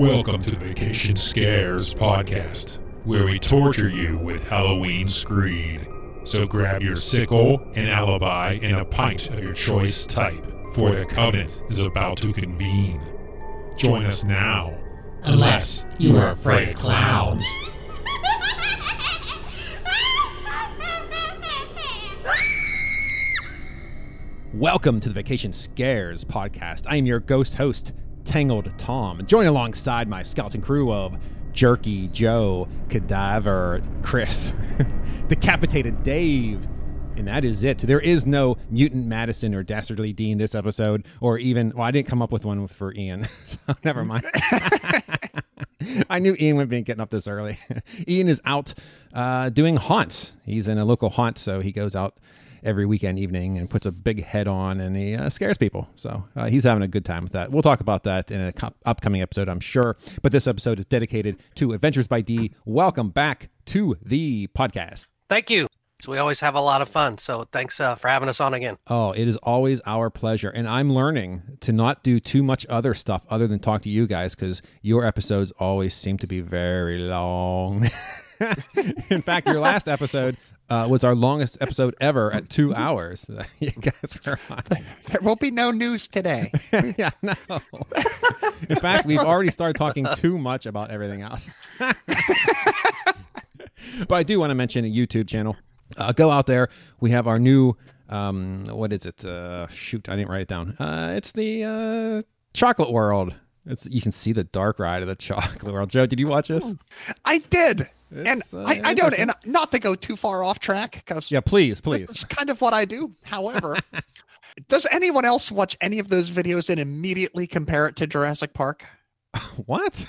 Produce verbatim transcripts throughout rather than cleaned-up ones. Welcome to the Vacation Scares Podcast, where we torture you with Halloween screed. So grab your sickle, an alibi, and a pint of your choice type, for the Covenant is about to convene. Join us now, unless you are afraid of clowns. Welcome to the Vacation Scares Podcast. I am your ghost host, Tangled Tom, join alongside my skeleton crew of Jerky Joe, Cadaver Chris, Decapitated Dave, and that is it. There is no Mutant Madison or Dastardly Dean this episode, or even, well, I didn't come up with one for Ian, so never mind. I knew Ian wouldn't be getting up this early. Ian is out uh, doing haunts. He's in a local haunt, so he goes out every weekend evening and puts a big head on and he uh, scares people. So uh, he's having a good time with that. We'll talk about that in an co- upcoming episode, I'm sure. But this episode is dedicated to Adventures by D. Welcome back to the podcast. Thank you. We always have a lot of fun. So thanks uh, for having us on again. Oh, it is always our pleasure. And I'm learning to not do too much other stuff other than talk to you guys, because your episodes always seem to be very long. In fact, your last episode Uh, was our longest episode ever at two hours. You guys are on. There will be no news today. Yeah, no. In fact, we've already started talking too much about everything else. But I do want to mention a YouTube channel. Uh, go out there. We have our new, um, what is it? Uh, shoot, I didn't write it down. Uh, it's the uh, Chocolate World. It's, you can see the dark ride of the Chocolate World. Joe, did you watch this? I did. It's, and uh, I, I don't, and not to go too far off track, because yeah, please, please. It's kind of what I do. However, does anyone else watch any of those videos and immediately compare it to Jurassic Park? What?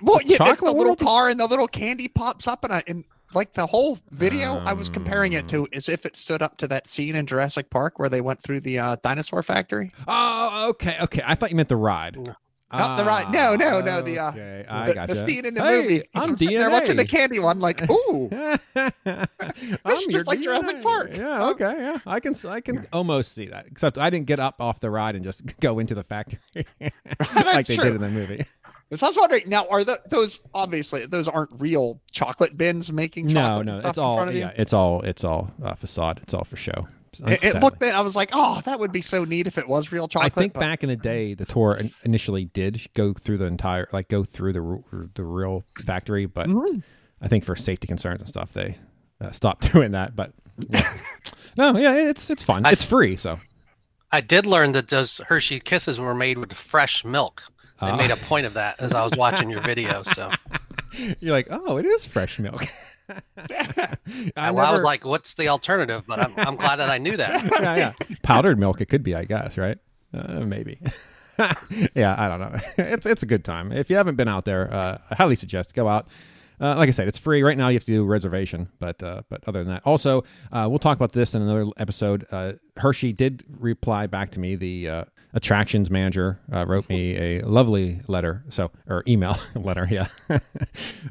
Well, the yeah, it's the little car and the little candy pops up, and I and like the whole video um... I was comparing it to as if it stood up to that scene in Jurassic Park where they went through the uh, dinosaur factory. Oh, okay, okay. I thought you meant the ride. Yeah. Not the right. No, no, no. The uh, okay, I the, gotcha. The scene in the hey, movie. I'm D N A. They're watching the candy one, like, ooh. This is just like D N A. Jurassic Park. Yeah. Okay. Yeah. I can. I can almost see that. Except I didn't get up off the ride and just go into the factory like they true. did in the movie. So I was wondering. Now, are the, those obviously those aren't real chocolate bins making chocolate? No, no. It's all. Yeah. You? It's all. It's all uh, facade. It's all for show. It, it looked at, I was like, oh, that would be so neat if it was real chocolate. I think but... back in the day, the tour initially did go through the entire, like go through the the real factory, but mm-hmm. I think for safety concerns and stuff, they uh, stopped doing that. But yeah. no, yeah, it's it's fun. I, it's free, so. I did learn that those Hershey Kisses were made with fresh milk. They uh, made a point of that as I was watching your video, so. You're like, oh, it is fresh milk. I, I never... was like, what's the alternative? But I'm, I'm glad that I knew that. Yeah, yeah. Powdered milk, it could be, I guess, right? Uh, maybe. Yeah, I don't know. It's it's a good time. If you haven't been out there, uh, I highly suggest go out. Uh, like I said, it's free. Right now you have to do a reservation, but uh, but other than that. Also, uh, we'll talk about this in another episode. Uh, Hershey did reply back to me. The uh, attractions manager uh, wrote me a lovely letter, so or email letter, yeah.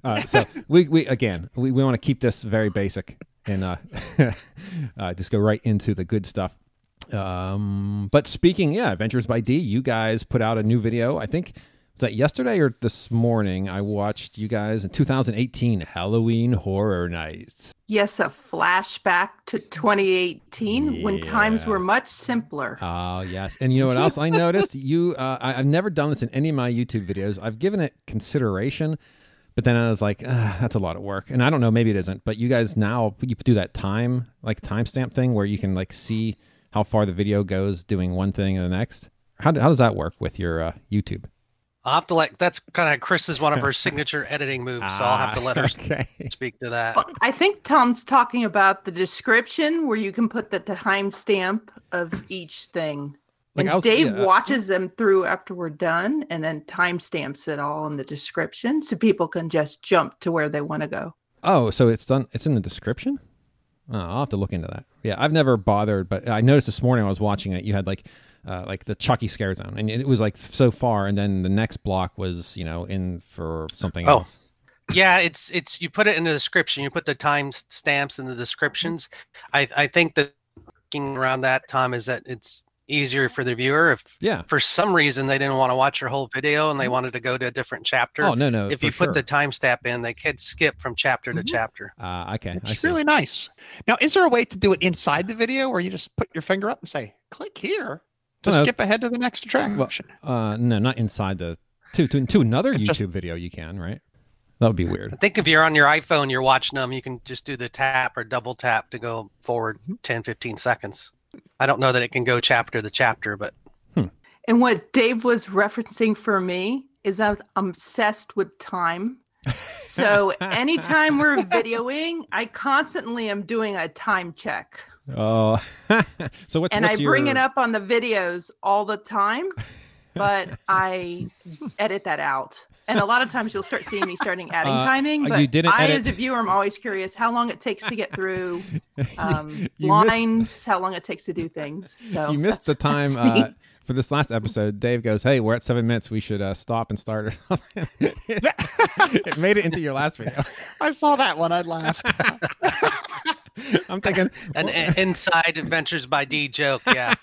uh, so we, we again, we, we want to keep this very basic and uh, uh, just go right into the good stuff. Um, but speaking, yeah, Adventures by D, you guys put out a new video, I think. Was that yesterday or this morning? I watched you guys in two thousand eighteen Halloween Horror Nights. Yes, a flashback to twenty eighteen yeah. when times were much simpler. Oh, uh, yes. And you know what else I noticed? You, uh, I, I've never done this in any of my YouTube videos. I've given it consideration, but then I was like, that's a lot of work. And I don't know, maybe it isn't, but you guys now, you do that time, like timestamp thing where you can like see how far the video goes doing one thing and the next. How, how does that work with your uh, YouTube? I'll have to let, that's kind of, Chris is one of her signature editing moves, ah, so I'll have to let her okay. speak to that. Well, I think Tom's talking about the description where you can put the timestamp of each thing. Like and was, Dave yeah. watches them through after we're done and then timestamps it all in the description so people can just jump to where they want to go. Oh, so it's done, it's in the description? Oh, I'll have to look into that. Yeah, I've never bothered, but I noticed this morning when I was watching it, you had like, Uh, like the Chucky Scare Zone, and it was like so far, and then the next block was, you know, in for something oh. else. Yeah, it's it's you put it in the description, you put the time stamps in the descriptions. I I think that around that time is that it's easier for the viewer. If yeah. for some reason they didn't want to watch your whole video and they wanted to go to a different chapter. Oh, no, no. If you put sure. the timestamp in, they could skip from chapter mm-hmm. to chapter. Uh, okay. It's really nice. Now, is there a way to do it inside the video where you just put your finger up and say, click here to uh, skip ahead to the next attraction? Well, uh, no, not inside the, to, to, to another YouTube just, video you can, right? That would be weird. I think if you're on your iPhone, you're watching them, you can just do the tap or double tap to go forward ten, fifteen seconds. I don't know that it can go chapter to chapter, but. Hmm. And what Dave was referencing for me is I'm obsessed with time. So anytime we're videoing, I constantly am doing a time check. Oh, so what's, and what's I your... bring it up on the videos all the time, but I edit that out. And a lot of times you'll start seeing me starting adding uh, timing, but you didn't I, edit... as a viewer, I'm always curious how long it takes to get through um, you, you lines, missed... how long it takes to do things. So you missed the time uh, for this last episode. Dave goes, "Hey, we're at seven minutes. We should uh, stop and start." Or something. It made it into your last video. I saw that one. I laughed. I'm thinking an inside Adventures by D joke. Yeah.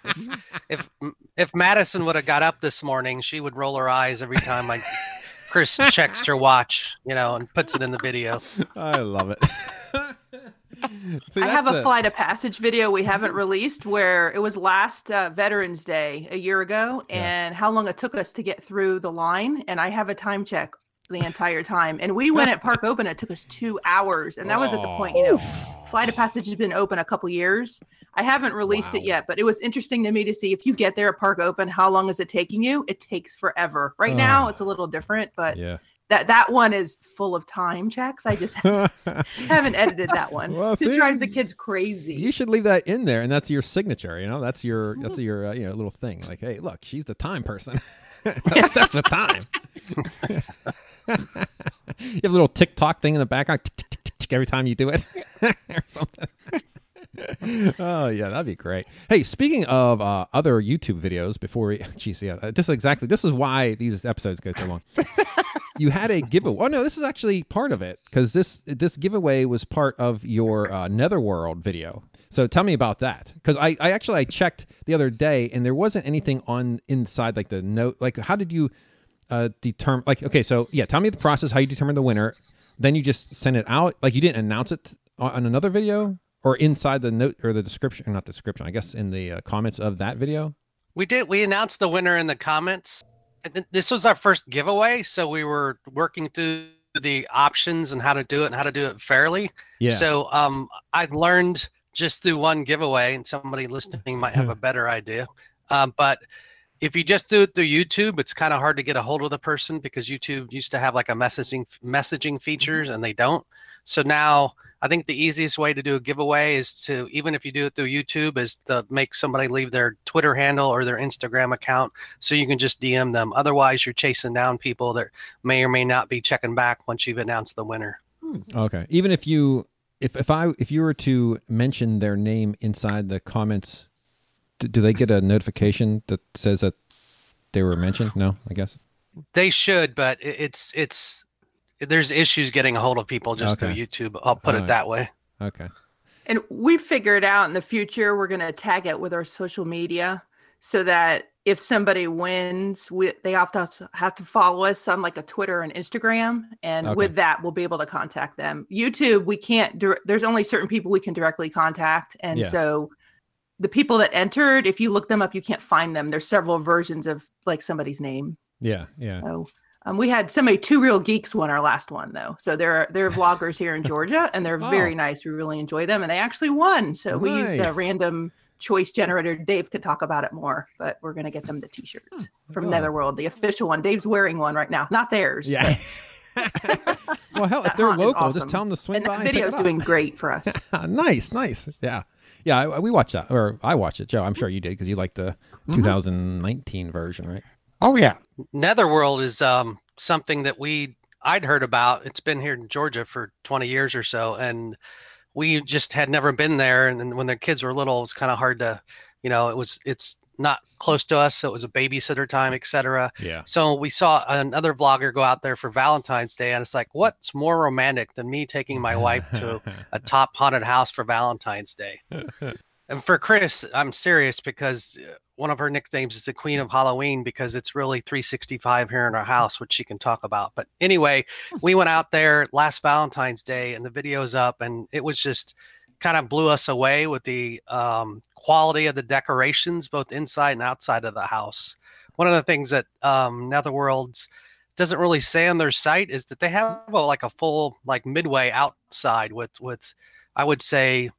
If if, if Madison would have got up this morning, she would roll her eyes every time I. Chris checks her watch, you know, and puts it in the video. I love it. See, I have a the... Flight of Passage video we haven't released where it was last uh, Veterans Day a year ago, and yeah. how long it took us to get through the line. And I have a time check the entire time. And we went at Park Open. It took us two hours. And that was oh. at the point, you know, Flight of Passage has been open a couple years. I haven't released wow. it yet, but it was interesting to me to see if you get there at Park Open, how long is it taking you? It takes forever. Right oh. now, it's a little different, but yeah. that that one is full of time checks. I just haven't, haven't edited that one. Well, it see, drives the kids crazy. You should leave that in there, and that's your signature. You know, that's your that's your uh, you know little thing. Like, hey, look, she's the time person. Obsessed with time. You have a little TikTok thing in the background tick, tick, tick, tick, every time you do it, or something. Oh yeah, that'd be great. Hey, speaking of uh, other YouTube videos, before we, geez, yeah, this is exactly this is why these episodes go so long. You had a giveaway. Oh no, this is actually part of it because this this giveaway was part of your uh, Netherworld video. So tell me about that because I, I actually I checked the other day and there wasn't anything on inside like the note. Like how did you uh, determine? Like okay, so yeah, tell me the process how you determine the winner. Then you just send it out. Like you didn't announce it on another video. Or inside the note or the description, or not description, I guess in the uh, comments of that video? We did. We announced the winner in the comments. And th- this was our first giveaway. So we were working through the options and how to do it and how to do it fairly. Yeah. So um, I've learned just through one giveaway, and somebody listening might have a better idea. Um, but if you just do it through YouTube, it's kind of hard to get a hold of the person because YouTube used to have like a messaging messaging features and they don't. So now I think the easiest way to do a giveaway is to, even if you do it through YouTube, is to make somebody leave their Twitter handle or their Instagram account so you can just D M them. Otherwise, you're chasing down people that may or may not be checking back once you've announced the winner. Hmm. Okay. Even if you, if, if I, if you were to mention their name inside the comments, do they get a notification that says that they were mentioned? No, I guess they should, but it's it's there's issues getting a hold of people just okay. through YouTube. I'll put All it right. that way. Okay. And we figured out in the future we're going to tag it with our social media so that if somebody wins, we, they often have to follow us on like a Twitter and Instagram, and okay. with that we'll be able to contact them. YouTube, we can't. Dir- there's only certain people we can directly contact, and yeah. so. The people that entered, if you look them up, you can't find them. There's several versions of like somebody's name. Yeah, yeah. So um, we had somebody, Two Real Geeks won our last one though. So they're, they're vloggers here in Georgia and they're oh. very nice. We really enjoy them and they actually won. So nice. We used a random choice generator. Dave could talk about it more, but we're going to get them the t-shirt from oh. Netherworld, the official one. Dave's wearing one right now, not theirs. Yeah. But... well, hell, if they're local, awesome. Just tell them to swing and by. And that video's doing great for us. nice, nice. Yeah. Yeah, I, we watched that, or I watched it, Joe. I'm sure you did because you liked the mm-hmm. two thousand nineteen version, right? Oh yeah, Netherworld is um, something that we I'd heard about. It's been here in Georgia for twenty years or so, and we just had never been there. And then when their kids were little, it was kind of hard to, you know, it was it's not close to us, so it was a babysitter time, et cetera. Yeah. So we saw another vlogger go out there for Valentine's Day, and it's like, what's more romantic than me taking my wife to a top haunted house for Valentine's Day? And for Chris, I'm serious because one of her nicknames is the Queen of Halloween because it's really three sixty-five here in our house, which she can talk about. But anyway, we went out there last Valentine's Day and the video's up, and it was just kind of blew us away with the um, quality of the decorations, both inside and outside of the house. One of the things that um, Netherworld's doesn't really say on their site is that they have a, like a full like midway outside with, with I would say,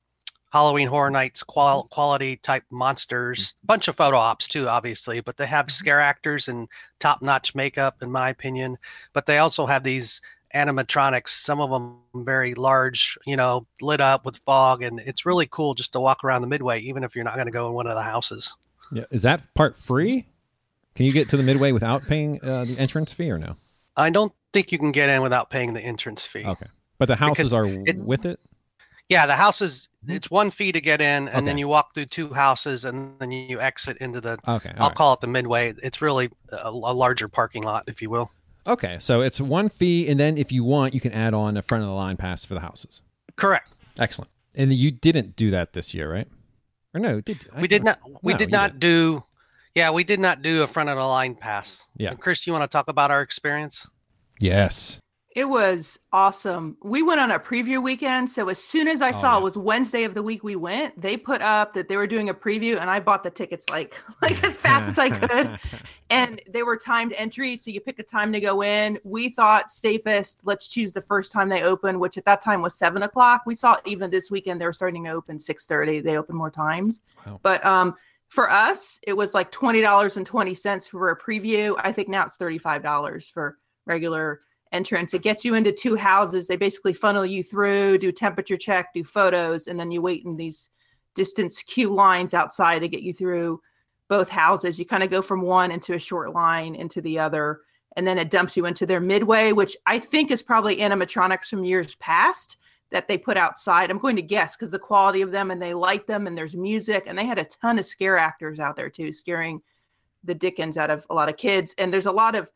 Halloween Horror Nights qual- quality type monsters, a bunch of photo ops too, obviously, but they have scare actors and top-notch makeup, in my opinion. But they also have these animatronics, some of them very large, you know, lit up with fog, and it's really cool just to walk around the midway, even if you're not going to go in one of the houses. Yeah, is that part free? Can you get to the midway without paying uh, the entrance fee or no? I don't think you can get in without paying the entrance fee. Okay, but the houses are it, with it? Yeah, the houses, it's one fee to get in, and okay. then you walk through two houses, and then you exit into the, okay, I'll right. call it the midway. It's really a, a larger parking lot, if you will. Okay, so it's one fee, and then if you want, you can add on a front-of-the-line pass for the houses. Correct. Excellent. And you didn't do that this year, right? Or no, did I, we did not. We no, did not did. do. Yeah, we did not do a front-of-the-line pass. Yeah. And Chris, do you want to talk about our experience? Yes. It was awesome. We went on a preview weekend. So as soon as I oh, saw yeah. it was Wednesday of the week we went, they put up that they were doing a preview, and I bought the tickets like like as fast as I could. And they were timed entry, so you pick a time to go in. We thought safest, let's choose the first time they open, which at that time was seven o'clock. We saw even this weekend they were starting to open six thirty. They open more times. Wow. But um for us, it was like twenty dollars and twenty cents for a preview. I think now it's thirty-five dollars for regular entrance. It gets you into two houses. They basically funnel you through, do temperature check, do photos, and then you wait in these distance queue lines outside to get you through both houses. You kind of go from one into a short line into the other, and then it dumps you into their midway, which I think is probably animatronics from years past that they put outside. I'm going to guess because the quality of them, and they light them, and there's music, and they had a ton of scare actors out there too, scaring the dickens out of a lot of kids. And there's a lot of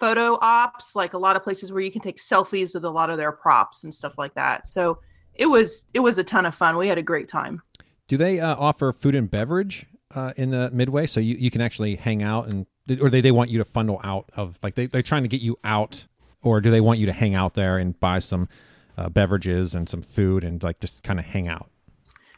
photo ops, like a lot of places where you can take selfies with a lot of their props and stuff like that. So it was it was a ton of fun. We had a great time. Do they uh, offer food and beverage uh, in the midway? So you, you can actually hang out, and or they, they want you to funnel out of, like they, they're trying to get you out, or do they want you to hang out there and buy some uh, beverages and some food and like just kind of hang out?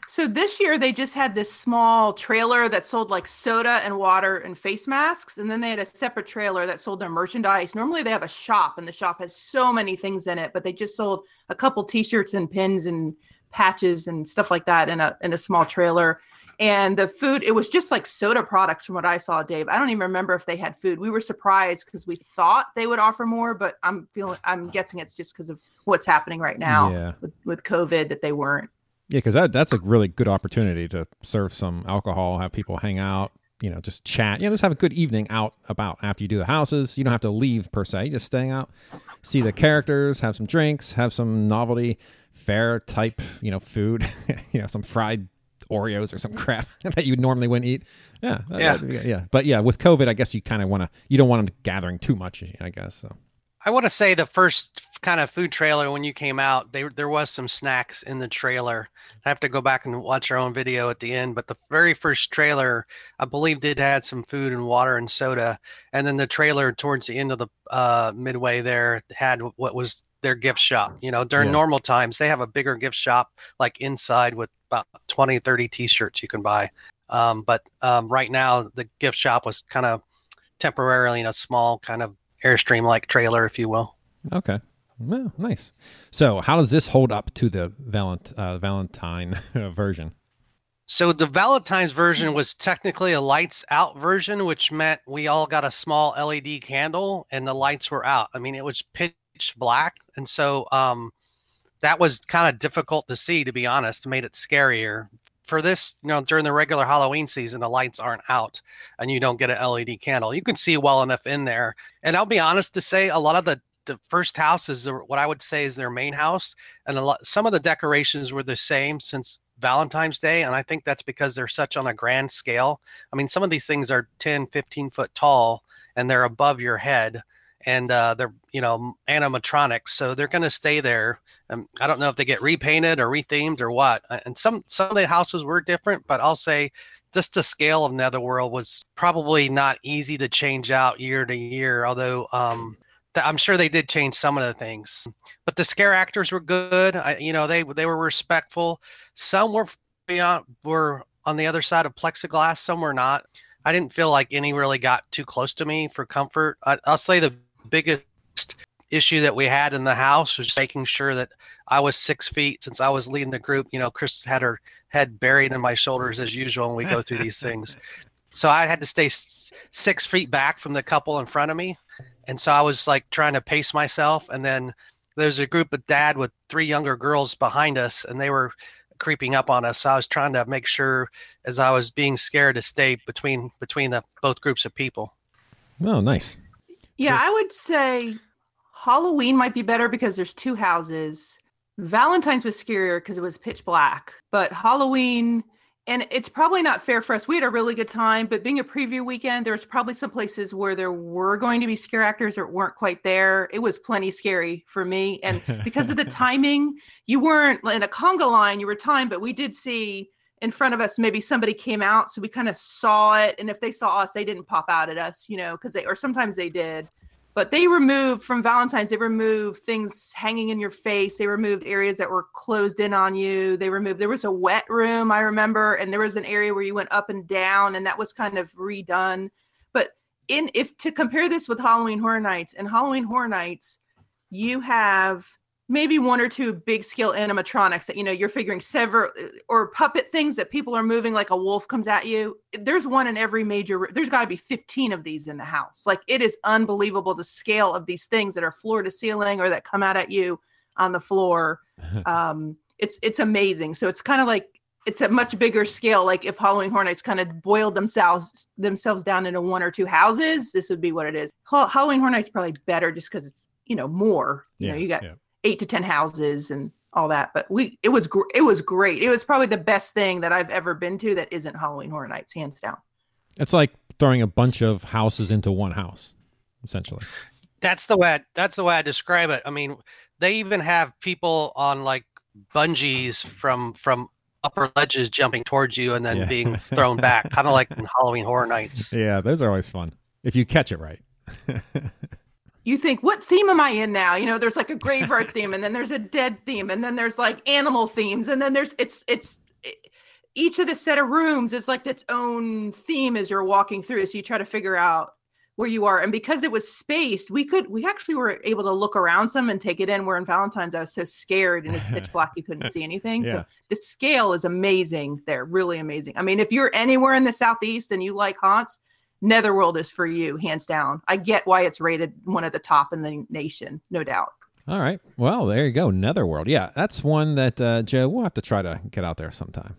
So this year they just had this small trailer that sold like soda and water and face masks. And then they had a separate trailer that sold their merchandise. Normally they have a shop, and the shop has so many things in it, but they just sold a couple t-shirts and pins and patches and stuff like that in a, in a small trailer. And the food, it was just like soda products from what I saw, Dave. I don't even remember if they had food. We were surprised because we thought they would offer more, but I'm feeling, I'm guessing it's just because of what's happening right now yeah. with, with COVID that they weren't. Yeah, because that, that's a really good opportunity to serve some alcohol, have people hang out, you know, just chat. You know, just have a good evening out about after you do the houses. You don't have to leave, per se. You just staying out, see the characters, have some drinks, have some novelty fair type, you know, food, you know, some fried Oreos or some crap that you normally wouldn't eat. Yeah. That, yeah. That, yeah. But yeah, with COVID, I guess you kind of want to, you don't want them gathering too much, I guess, so. I want to say the first kind of food trailer when you came out, they, there was some snacks in the trailer. I have to go back and watch our own video at the end, but the very first trailer, I believe, did had some food and water and soda. And then the trailer towards the end of the uh, midway there had what was their gift shop. You know, during yeah. normal times, they have a bigger gift shop, like inside with about twenty, thirty t-shirts you can buy. Um, but um, right now, the gift shop was kind of temporarily in a small kind of Airstream-like trailer, if you will. Okay. Well, nice. So how does this hold up to the valent, uh, Valentine version? So the Valentine's version was technically a lights-out version, which meant we all got a small L E D candle and the lights were out. I mean, it was pitch black, and so um, that was kind of difficult to see, to be honest. It made it scarier. For this, you know, during the regular Halloween season, the lights aren't out and you don't get an L E D candle. You can see well enough in there. And I'll be honest to say, a lot of the, the first house is what I would say is their main house. And a lot, some of the decorations were the same since Valentine's Day. And I think that's because they're such on a grand scale. I mean, some of these things are ten, fifteen foot tall and they're above your head. and uh, they're, you know, animatronics. So they're going to stay there. Um, I don't know if they get repainted or rethemed or what. And some, some of the houses were different, but I'll say just the scale of Netherworld was probably not easy to change out year to year, although um, th- I'm sure they did change some of the things. But the scare actors were good. I, you know, they they were respectful. Some were beyond, were on the other side of plexiglass, some were not. I didn't feel like any really got too close to me for comfort. I, I'll say the biggest issue that we had in the house was making sure that I was six feet since I was leading the group. You know, Chris had her head buried in my shoulders as usual when we go through these things. So I had to stay s- six feet back from the couple in front of me. And so I was like trying to pace myself. And then there's a group of dad with three younger girls behind us, and they were creeping up on us. So I was trying to make sure as I was being scared to stay between between the both groups of people. Oh, nice. Yeah, cool. I would say Halloween might be better because there's two houses. Valentine's was scarier because it was pitch black, but Halloween, and it's probably not fair for us. We had a really good time, but being a preview weekend, there's probably some places where there were going to be scare actors that weren't quite there. It was plenty scary for me. And because of the timing, you weren't in a conga line, you were timed, but we did see in front of us, maybe somebody came out. So we kind of saw it. And if they saw us, they didn't pop out at us, you know, cause they, or sometimes they did, but they removed from Valentine's, they removed things hanging in your face. They removed areas that were closed in on you. They removed, there was a wet room, I remember, and there was an area where you went up and down, and that was kind of redone. But in, if to compare this with Halloween Horror Nights, in Halloween Horror Nights, you have maybe one or two big scale animatronics that, you know, you're figuring several, or puppet things that people are moving, like a wolf comes at you. There's one in every major, there's got to be fifteen of these in the house. Like, it is unbelievable the scale of these things that are floor to ceiling or that come out at you on the floor. Um, it's it's amazing. So it's kind of like, it's a much bigger scale. Like if Halloween Horror Nights kind of boiled themselves themselves down into one or two houses, this would be what it is. Halloween Horror Nights probably better just because it's, you know, more. You yeah, know, you got... Yeah. eight to ten houses and all that. But we, it was, gr- it was great. It was probably the best thing that I've ever been to that isn't Halloween Horror Nights, hands down. It's like throwing a bunch of houses into one house, essentially. That's the way, I, that's the way I describe it. I mean, they even have people on like bungees from, from upper ledges jumping towards you and then yeah. being thrown back, kind of like in Halloween Horror Nights. Yeah. Those are always fun if you catch it right. You think, what theme am I in now? You know, there's like a graveyard theme, and then there's a dead theme, and then there's like animal themes, and then there's it's it's it, each of the set of rooms is like its own theme as you're walking through. So you try to figure out where you are. And because it was spaced, we could we actually were able to look around some and take it in. Where in Valentine's, I was so scared and it's pitch black, you couldn't see anything. Yeah. So the scale is amazing there, really amazing. I mean, if you're anywhere in the Southeast and you like haunts, Netherworld is for you, hands down. I get why it's rated one of the top in the nation, no doubt. All right. Well, there you go. Netherworld. Yeah, that's one that, uh, Joe, we'll have to try to get out there sometime.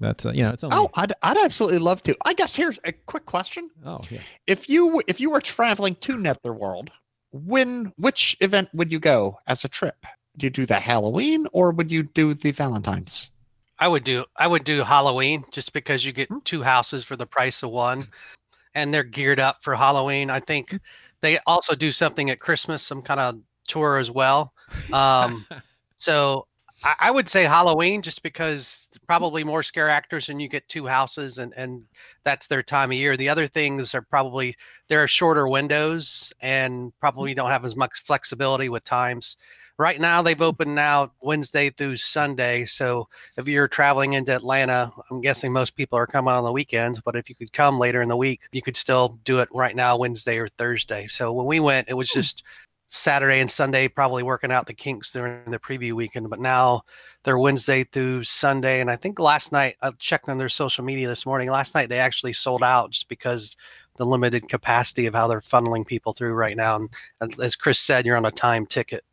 That's, uh, you know, it's only... Oh, I'd, I'd absolutely love to. I guess here's a quick question. Oh, yeah. If you, if you were traveling to Netherworld, when, which event would you go as a trip? Do you do the Halloween or would you do the Valentine's? I would do, I would do Halloween just because you get two houses for the price of one. And they're geared up for Halloween. I think they also do something at Christmas, some kind of tour as well. Um, so I, I would say Halloween just because probably more scare actors and you get two houses and, and that's their time of year. The other things are probably, there are shorter windows and probably don't have as much flexibility with times. Right now, they've opened now Wednesday through Sunday. So if you're traveling into Atlanta, I'm guessing most people are coming on the weekends. But if you could come later in the week, you could still do it right now, Wednesday or Thursday. So when we went, it was just Saturday and Sunday, probably working out the kinks during the preview weekend. But now they're Wednesday through Sunday. And I think last night, I checked on their social media this morning. Last night, they actually sold out just because the limited capacity of how they're funneling people through right now. And as Chris said, you're on a time ticket.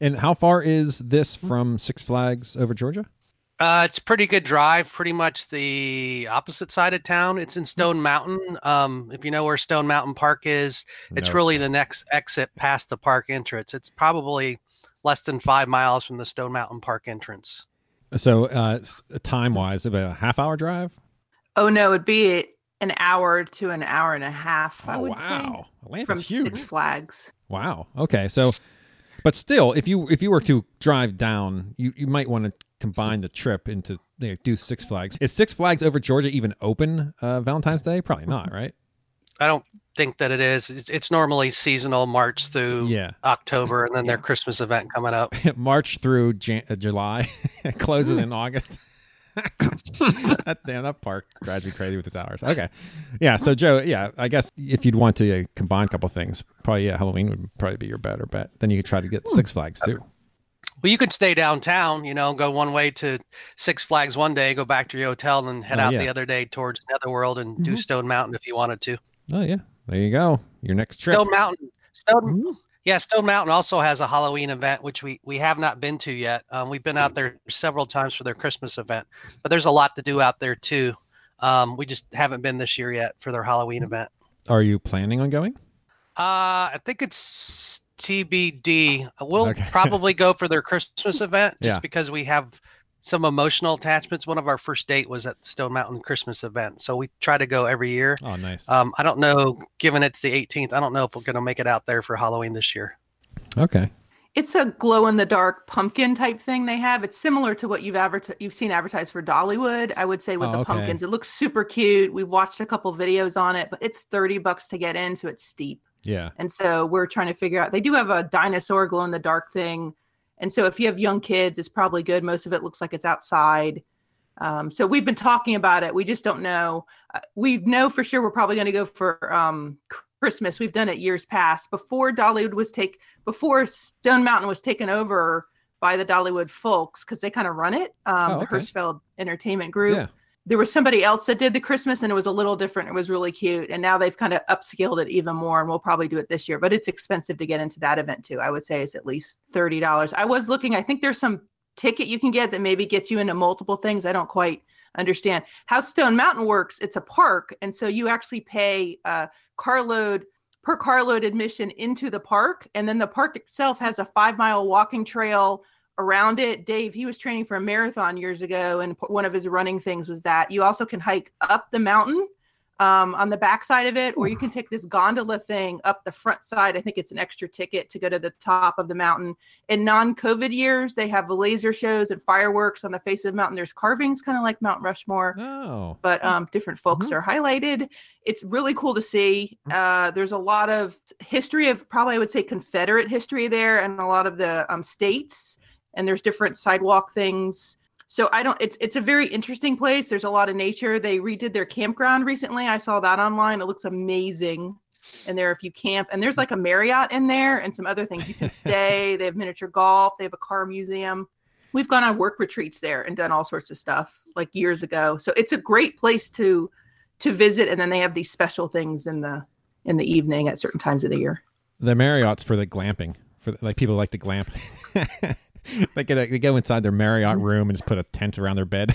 And how far is this from Six Flags over Georgia? Uh, it's a pretty good drive, pretty much the opposite side of town. It's in Stone Mountain. Um, if you know where Stone Mountain Park is, it's no. really the next exit past the park entrance. It's probably less than five miles from the Stone Mountain Park entrance. So uh, time-wise, about a half-hour drive? Oh, no, it'd be an hour to an hour and a half, oh, I would wow. say, Atlanta's from huge. Six Flags. Wow. Okay. So, but still, if you if you were to drive down, you, you might want to combine the trip into, you know, do Six Flags. Is Six Flags over Georgia even open uh, Valentine's Day? Probably not, right? I don't think that it is. It's, it's normally seasonal, March through yeah. October, and then yeah. their Christmas event coming up. March through Jan- uh, July. It closes in August. that, damn, that park drives me crazy with its hours. Okay. Yeah. So, Joe, yeah, I guess if you'd want to uh, combine a couple things, probably yeah, Halloween would probably be your better bet. Then you could try to get Six Flags too. Well, you could stay downtown, you know, go one way to Six Flags one day, go back to your hotel, and head oh, out yeah. the other day towards Netherworld and mm-hmm. do Stone Mountain if you wanted to. Oh, yeah. There you go. Your next trip. Stone Mountain. Stone mm-hmm. Yeah, Stone Mountain also has a Halloween event, which we, we have not been to yet. Um, we've been out there several times for their Christmas event, but there's a lot to do out there too. Um, we just haven't been this year yet for their Halloween event. Are you planning on going? Uh, I think it's T B D. We'll okay. probably go for their Christmas event just yeah. because we have some emotional attachments. One of our first date was at the Stone Mountain Christmas event. So we try to go every year. Oh, nice. Um, I don't know, given it's the eighteenth, I don't know if we're going to make it out there for Halloween this year. Okay. It's a glow-in-the-dark pumpkin type thing they have. It's similar to what you've adver- you've seen advertised for Dollywood, I would say, with oh, the okay. pumpkins. It looks super cute. We've watched a couple videos on it, but it's thirty bucks to get in, so it's steep. Yeah. And so we're trying to figure out. They do have a dinosaur glow-in-the-dark thing. And so if you have young kids, it's probably good. Most of it looks like it's outside. Um, so we've been talking about it. We just don't know. Uh, we know for sure we're probably going to go for um, Christmas. We've done it years past. Before Dollywood was take, before Stone Mountain was taken over by the Dollywood folks, because they kind of run it, um, oh, okay. the Hirschfeld Entertainment Group. Yeah. There was somebody else that did the Christmas, and it was a little different. It was really cute. And now they've kind of upscaled it even more, and we'll probably do it this year. But it's expensive to get into that event, too. I would say it's at least thirty dollars. I was looking. I think there's some ticket you can get that maybe gets you into multiple things. I don't quite understand how Stone Mountain works. It's a park, and so you actually pay a carload per carload admission into the park. And then the park itself has a five-mile walking trail around it. Dave, he was training for a marathon years ago, and one of his running things was that you also can hike up the mountain um, on the backside of it, or you can take this gondola thing up the front side. I think it's an extra ticket to go to the top of the mountain. In non-COVID years, they have laser shows and fireworks on the face of the mountain. There's carvings, kind of like Mount Rushmore, oh. but um, different folks mm-hmm. are highlighted. It's really cool to see. Uh, there's a lot of history of probably, I would say, Confederate history there, and a lot of the um, states. And there's different sidewalk things. So I don't, it's it's a very interesting place. There's a lot of nature. They redid their campground recently. I saw that online. It looks amazing. And there, if you camp, and there's like a Marriott in there and some other things you can stay. They have miniature golf. They have a car museum. We've gone on work retreats there and done all sorts of stuff like years ago. So it's a great place to to visit. And then they have these special things in the in the evening at certain times of the year. The Marriott's for the glamping, for like people who like to glamp. They, get a, they go inside their Marriott room and just put a tent around their bed.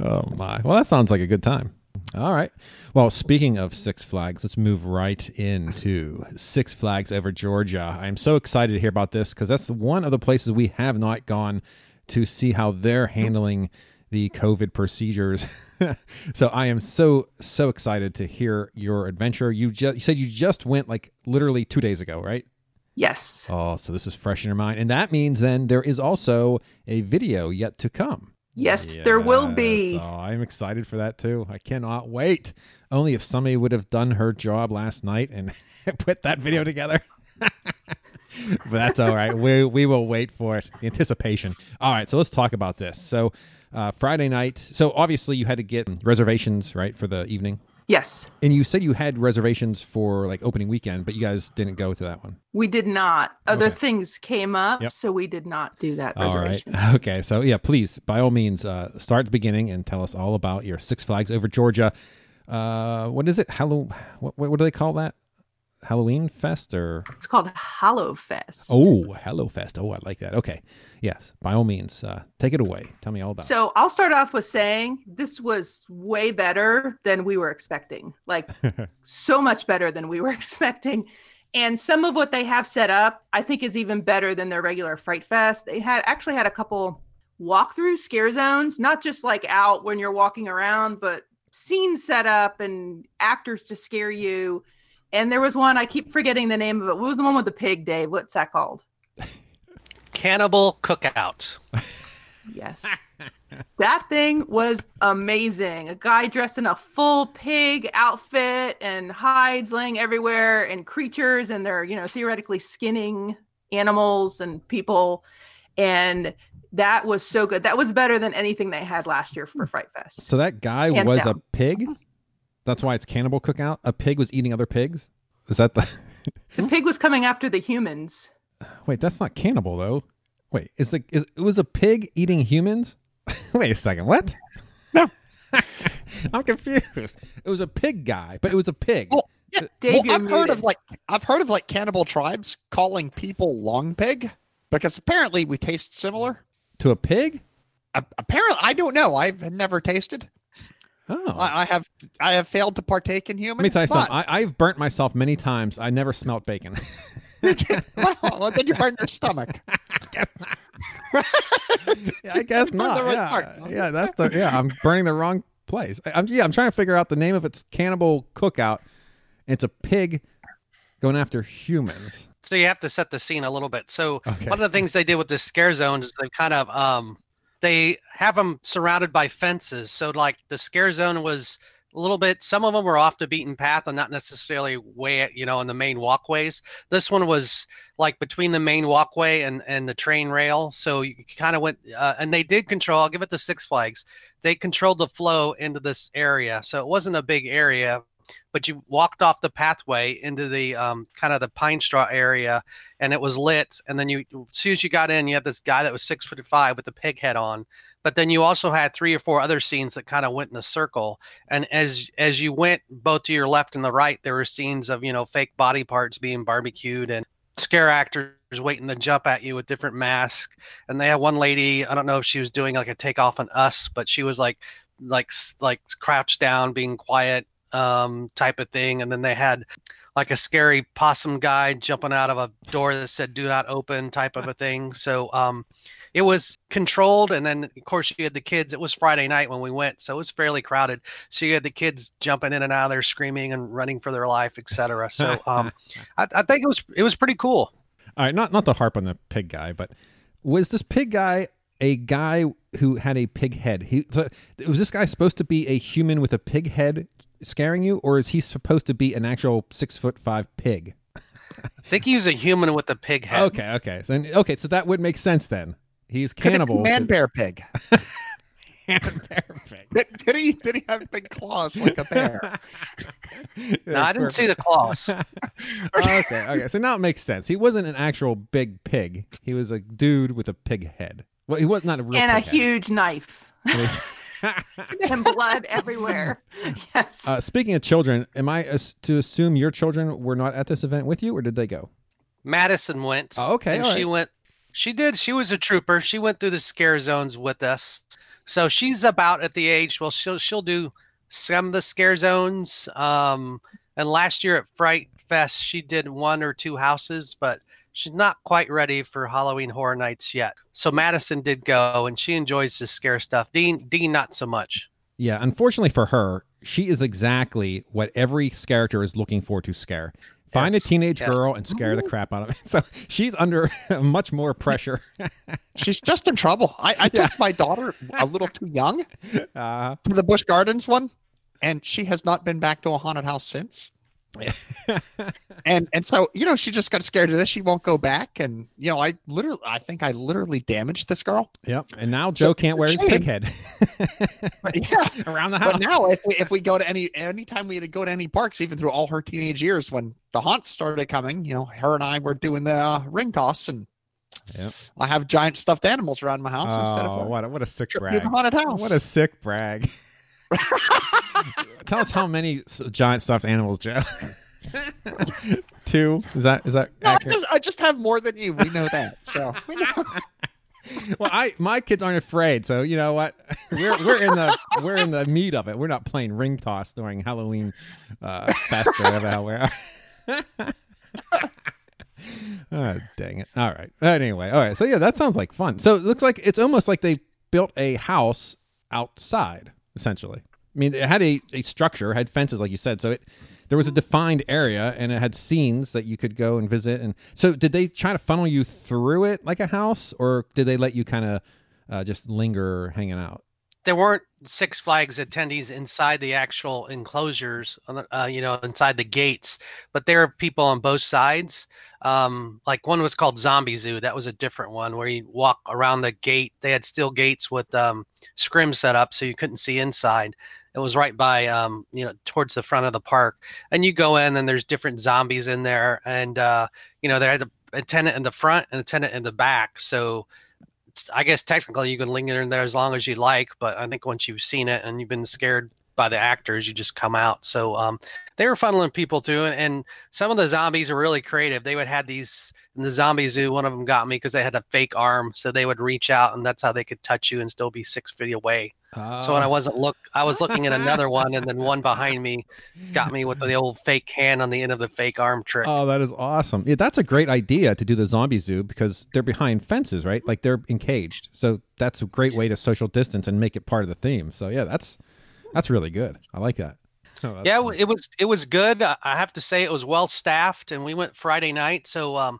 Oh, my. Well, that sounds like a good time. All right. Well, speaking of Six Flags, let's move right into Six Flags over Georgia. I am so excited to hear about this because that's one of the places we have not gone to see how they're handling the COVID procedures. So I am so, so excited to hear your adventure. You, ju- you said you just went like literally two days ago, right? Yes. Oh, so this is fresh in your mind. And that means then there is also a video yet to come. Yes, yes. There will be. Oh, I'm excited for that too. I cannot wait. Only if somebody would have done her job last night and put that video together. But that's all right. we we will wait for it. The anticipation. All right, so let's talk about this. So uh, Friday night. So obviously you had to get reservations, right, for the evening? Yes. And you said you had reservations for like opening weekend, but you guys didn't go to that one. We did not. Other okay. things came up, yep. so we did not do that all reservation. Right. Okay. So yeah, please, by all means, uh, start at the beginning and tell us all about your Six Flags over Georgia. Uh, what is it? Hello. What, what do they call that? Halloween Fest or? It's called Hallowfest. Oh, Hallowfest. Oh, I like that. Okay. Yes. By all means, uh, take it away. Tell me all about so, it. So I'll start off with saying this was way better than we were expecting. Like so much better than we were expecting. And some of what they have set up, I think is even better than their regular Fright Fest. They had actually had a couple walk through scare zones, not just like out when you're walking around, but scene setup and actors to scare you. And there was one, I keep forgetting the name of it. What was the one with the pig, Dave? What's that called? Cannibal Cookout. Yes. That thing was amazing. A guy dressed in a full pig outfit and hides laying everywhere and creatures, and they're, you know, theoretically skinning animals and people. And that was so good. That was better than anything they had last year for Fright Fest. So that guy Hands was down. a pig? That's why it's Cannibal Cookout? A pig was eating other pigs? Is that the... The pig was coming after the humans. Wait, that's not cannibal, though. Wait, is the is it was a pig eating humans? Wait a second, what? No. I'm confused. It was a pig guy, but it was a pig. Well, yeah, Dave, well, I've muted. heard of like I've heard of like cannibal tribes calling people long pig because apparently we taste similar. To a pig? Uh, apparently, I don't know. I've never tasted. Oh. I, I have I have failed to partake in human. Let me tell you but... something. I, I've burnt myself many times. I never smelt bacon. Did you? Well, did you burn your stomach? I guess not. I guess not. The right yeah. Part. yeah, that's the yeah. I'm burning the wrong place. I'm yeah. I'm trying to figure out the name of its Cannibal Cookout. It's a pig going after humans. So you have to set the scene a little bit. So okay. One of the things they did with this scare zone is they kind of um they have them surrounded by fences. So like the scare zone was a little bit, some of them were off the beaten path and not necessarily way, you know, on the main walkways. This one was like between the main walkway and, and the train rail. So you kind of went, uh, and they did control, I'll give it the Six Flags. They controlled the flow into this area. So it wasn't a big area, but you walked off the pathway into the um, kind of the pine straw area and it was lit. And then you, as soon as you got in, you had this guy that was six foot five with the pig head on. But then you also had three or four other scenes that kind of went in a circle. And as as you went both to your left and the right, there were scenes of, you know, fake body parts being barbecued and scare actors waiting to jump at you with different masks. And they had one lady, I don't know if she was doing like a takeoff on us, but she was like, like, like crouched down, being quiet um, type of thing. And then they had like a scary possum guy jumping out of a door that said, do not open type of a thing. So, um, it was controlled, and then, of course, you had the kids. It was Friday night when we went, so it was fairly crowded. So you had the kids jumping in and out of there, screaming and running for their life, et cetera. So um, I, I think it was it was pretty cool. All right, not, not to harp on the pig guy, but was this pig guy a guy who had a pig head? He, so was this guy supposed to be a human with a pig head scaring you, or is he supposed to be an actual six foot five pig? I think he was a human with a pig head. Okay, okay. So, okay, so that would make sense then. He's cannibal. Man bear pig. Man bear pig. Did, did he? Did he have big claws like a bear? No, I didn't see the claws. okay, okay. So now it makes sense. He wasn't an actual big pig. He was a dude with a pig head. Well, he was not a real. And pig a head. Huge knife. And blood everywhere. Yes. Uh, speaking of children, am I as- to assume your children were not at this event with you, or did they go? Madison went. Oh, okay. And she right. went. She did. She was a trooper. She went through the scare zones with us. So she's about at the age, well, she'll, she'll do some of the scare zones. Um, and last year at Fright Fest, she did one or two houses, but she's not quite ready for Halloween Horror Nights yet. So Madison did go, and she enjoys the scare stuff. Dean, Dean, not so much. Yeah, unfortunately for her, she is exactly what every character is looking for to scare. Find yes. a teenage yes. girl and scare the crap out of it. So she's under much more pressure. She's just in trouble. I, I yeah. took my daughter a little too young uh, to the Busch Gardens one, and she has not been back to a haunted house since. and and so, you know, she just got scared of this. She won't go back. And, you know, I literally, I think I literally damaged this girl. Yep. And now Joe so, can't wear his pig head. yeah. Around the house. But now if we, if we go to any, anytime we had to go to any parks, even through all her teenage years, when the haunts started coming, you know, her and I were doing the uh, ring toss, and yep. I have giant stuffed animals around my house. Oh, instead of what a, what a sick brag. Haunted house. What a sick brag. Tell us how many giant stuffed animals, Joe. Two? Is that is that no, accurate? I just, I just have more than you. We know that. So, well, I my kids aren't afraid. So you know what? We're we're in the we're in the meat of it. We're not playing ring toss during Halloween uh, fest or whatever. We are. Oh dang it! All right. Anyway, all right. So yeah, that sounds like fun. So it looks like it's almost like they built a house outside, essentially. I mean, it had a, a structure, had fences, like you said. So it there was a defined area, and it had scenes that you could go and visit. And so did they try to funnel you through it like a house, or did they let you kind of uh, just linger hanging out? There weren't Six Flags attendees inside the actual enclosures, uh, you know, inside the gates, but there are people on both sides. Um, like one was called Zombie Zoo. That was a different one where you walk around the gate. They had steel gates with um, scrims set up so you couldn't see inside. It was right by, um, you know, towards the front of the park. And you go in and there's different zombies in there. And, uh, you know, they had a tenant in the front and a tenant in the back. So I guess technically you can linger in there as long as you like, but I think once you've seen it and you've been scared by the actors, you just come out. So um, they were funneling people too, and, and some of the zombies are really creative. They would have these in the Zombie Zoo. One of them got me because they had a fake arm, so they would reach out, and that's how they could touch you and still be six feet away. Uh. So when I wasn't look, I was looking at another one, and then one behind me got me with the old fake hand on the end of the fake arm trick. Oh, that is awesome! Yeah, that's a great idea to do the Zombie Zoo because they're behind fences, right? Like they're encaged, so that's a great way to social distance and make it part of the theme. So yeah, that's. That's really good. I like that. Oh, yeah, cool. it was it was good. I have to say it was well staffed, and we went Friday night, so um,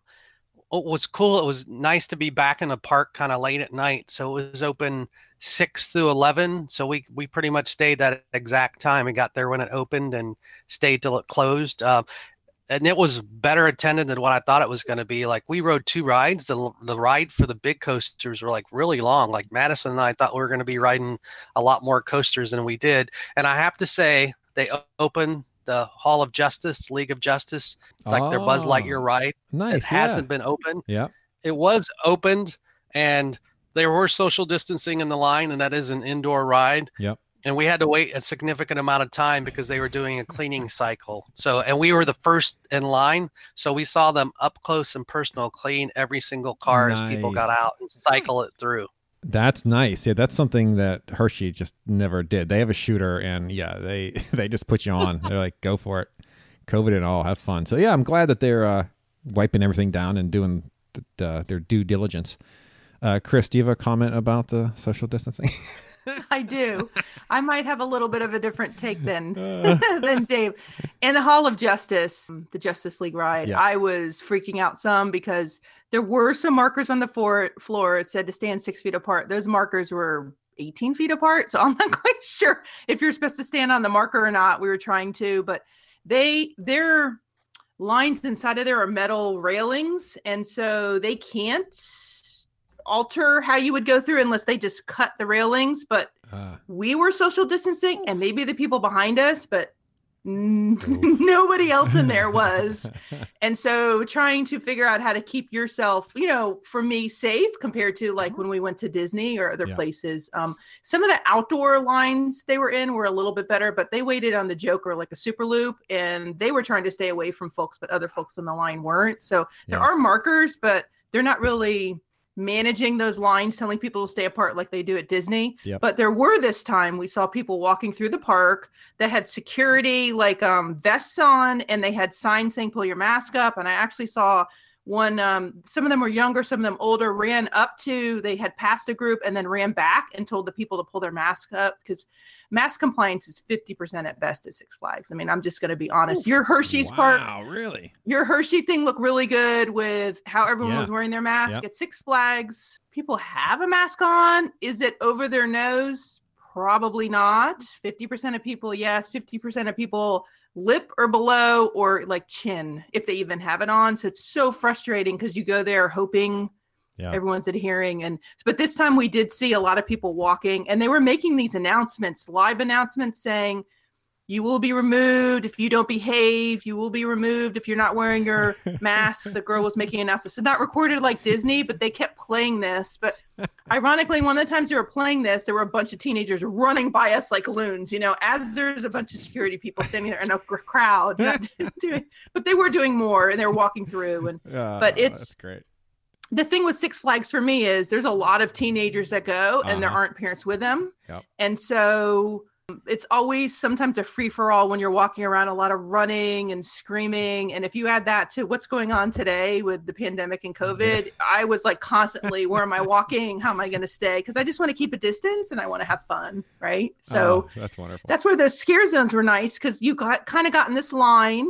it was cool. It was nice to be back in the park, kind of late at night. So it was open six through eleven. So we we pretty much stayed that exact time and got there when it opened and stayed till it closed. Uh, and it was better attended than what I thought it was going to be. Like we rode two rides. The the ride for the big coasters were like really long. Like Madison and I thought we were going to be riding a lot more coasters than we did. And I have to say they opened the Hall of Justice, League of Justice, like oh, their Buzz Lightyear ride. Nice. It hasn't yeah. been open. Yeah. It was opened and there were social distancing in the line, and that is an indoor ride. Yep. And we had to wait a significant amount of time because they were doing a cleaning cycle. So, and we were the first in line. So we saw them up close and personal clean every single car nice. as people got out and cycle it through. That's nice. Yeah, that's something that Hershey just never did. They have a shooter, and yeah, they, they just put you on. They're like, go for it. COVID and all, have fun. So yeah, I'm glad that they're uh, wiping everything down and doing th- th- their due diligence. Uh, Chris, do you have a comment about the social distancing? I do. I might have a little bit of a different take than than Dave. In the Hall of Justice, the Justice League ride, yeah. I was freaking out some because there were some markers on the floor, floor. It said to stand six feet apart. Those markers were eighteen feet apart. So I'm not quite sure if you're supposed to stand on the marker or not. We were trying to, but they their lines inside of there are metal railings. And so they can't alter how you would go through unless they just cut the railings, but uh, we were social distancing, and maybe the people behind us, but n- nobody else in there was. And so trying to figure out how to keep yourself, you know, for me, safe compared to like when we went to Disney or other yeah. places. Um, some of the outdoor lines they were in were a little bit better, but they waited on the Joker like a super loop, and they were trying to stay away from folks, but other folks in the line weren't. So there yeah. are markers, but they're not really managing those lines, telling people to stay apart like they do at Disney. Yep. But there were this time we saw people walking through the park that had security like um, vests on, and they had signs saying, pull your mask up. And I actually saw one, um, some of them were younger, some of them older, ran up to, they had passed a group and then ran back and told the people to pull their mask up because mask compliance is fifty percent at best at Six Flags. I mean, I'm just going to be honest. Ooh, your Hershey's wow, Park. Wow, really? Your Hershey thing looked really good with how everyone yeah. was wearing their mask. Yep. At Six Flags, people have a mask on. Is it over their nose? Probably not. fifty percent of people, yes. fifty percent of people, lip or below or like chin, if they even have it on. So it's so frustrating because you go there hoping yeah. everyone's adhering. And but this time we did see a lot of people walking, and they were making these announcements, live announcements saying, you will be removed if you don't behave. You will be removed if you're not wearing your masks. The girl was making announcements. So not recorded like Disney, but they kept playing this. But ironically, one of the times they were playing this, there were a bunch of teenagers running by us like loons, you know, as there's a bunch of security people standing there in a crowd. Not doing, but they were doing more, and they were walking through. And oh, but it's that's great. The thing with Six Flags for me is there's a lot of teenagers that go, and uh-huh. there aren't parents with them. Yep. And so It's always sometimes a free-for-all when you're walking around, a lot of running and screaming. And if you add that to what's going on today with the pandemic and COVID, yeah. I was like constantly, where am I walking? How am I going to stay? Because I just want to keep a distance and I want to have fun, right? So oh, that's wonderful. That's where those scare zones were nice, because you got kind of got in this line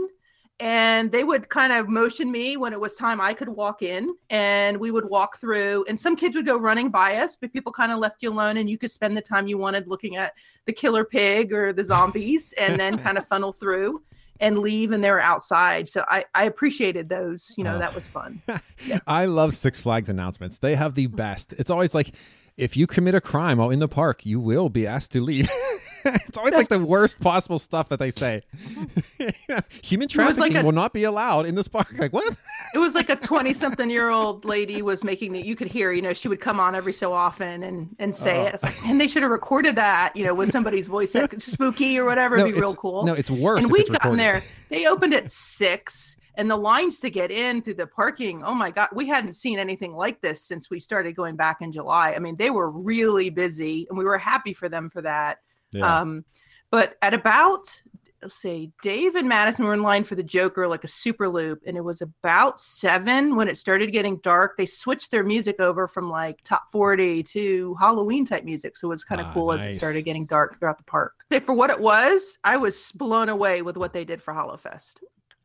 and they would kind of motion me when it was time I could walk in, and we would walk through, and some kids would go running by us, but people kind of left you alone and you could spend the time you wanted looking at the killer pig or the zombies and then kind of funnel through and leave, and they were outside. So I, I appreciated those, you know, oh. that was fun. Yeah. I love Six Flags announcements. They have the best. It's always like, if you commit a crime while in the park, you will be asked to leave. It's always like the worst possible stuff that they say. Yeah. Human trafficking like a, will not be allowed in this park. Like, what? It was like a twenty-something-year-old lady was making that. You could hear, you know, she would come on every so often and, and say oh. it. It's like, and they should have recorded that, you know, with somebody's voice, like, spooky or whatever. No, it'd be real cool. No, it's worse. And we've gotten there. They opened at six. And the lines to get in through the parking, oh my God, we hadn't seen anything like this since we started going back in July. I mean, they were really busy, and we were happy for them for that. Yeah. Um, but at about, let's see, Dave and Madison were in line for the Joker, like a super loop. And it was about seven when it started getting dark. They switched their music over from like top forty to Halloween type music. So it was kind of ah, cool nice. As it started getting dark throughout the park. For what it was, I was blown away with what they did for Hallowfest.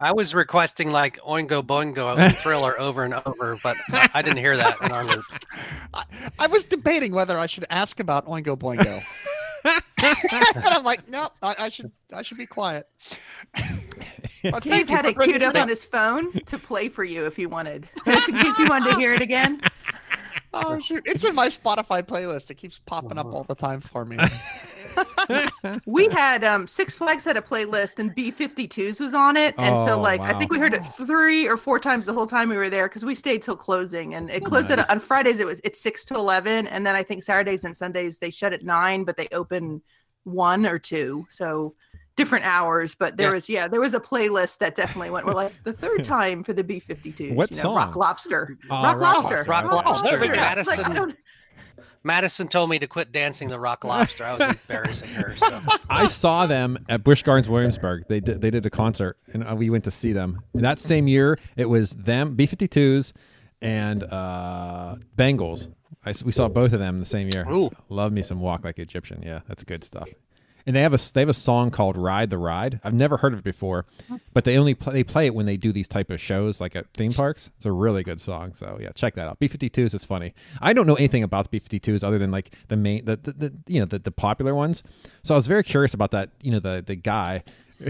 I was requesting like Oingo Boingo and Thriller over and over, but I didn't hear that in our loop. I, I was debating whether I should ask about Oingo Boingo. But I'm like, no, I, I should I should be quiet. Well, Dave had it queued up on his phone to play for you if you wanted. Just in case you wanted to hear it again. Oh, shoot. It's in my Spotify playlist. It keeps popping up all the time for me. We had um, Six Flags had a playlist, and B fifty-twos was on it. And oh, so, like, wow. I think we heard it three or four times the whole time we were there, because we stayed till closing. And it closed nice. at, on Fridays, it was it's six to eleven. And then I think Saturdays and Sundays, they shut at nine, but they open one or two. So different hours. But there yes. was, yeah, there was a playlist that definitely went, well, like, the third time for the B fifty-twos. What you know, song? Rock Lobster. Oh, Rock, Rock Lobster. Rock Lobster. Rock Lobster. There we go. Madison. Like, Madison told me to quit dancing the Rock Lobster. I was embarrassing her. So. I saw them at Busch Gardens Williamsburg. They did, they did a concert, and we went to see them. And that same year, it was them, B fifty-twos, and uh, Bangles. I, we saw both of them the same year. Ooh. Love me some Walk Like Egyptian. Yeah, that's good stuff. And they have a they have a song called Ride the Ride. I've never heard of it before, but they only play, they play it when they do these type of shows, like at theme parks. It's a really good song. So yeah, check that out. B fifty-twos is funny. I don't know anything about the B fifty-twos other than like the main the, the, the you know the, the popular ones. So I was very curious about that. You know the the guy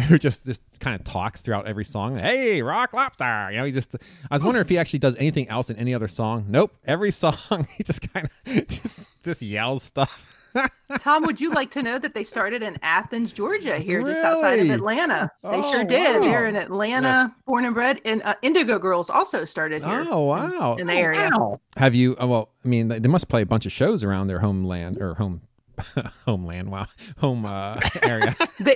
who just just kind of talks throughout every song. Hey, Rock Lobster. You know, he just I was wondering if he actually does anything else in any other song. Nope. Every song he just kind of just just yells stuff. Tom, would you like to know that they started in Athens, Georgia, here really? just outside of Atlanta? They oh, sure did. Wow. They're in Atlanta, yes. born and bred. And uh, Indigo Girls also started here. Oh, wow. In, in the oh, area. Wow. Have you, oh, well, I mean, they must play a bunch of shows around their homeland or home. homeland wow home uh area they,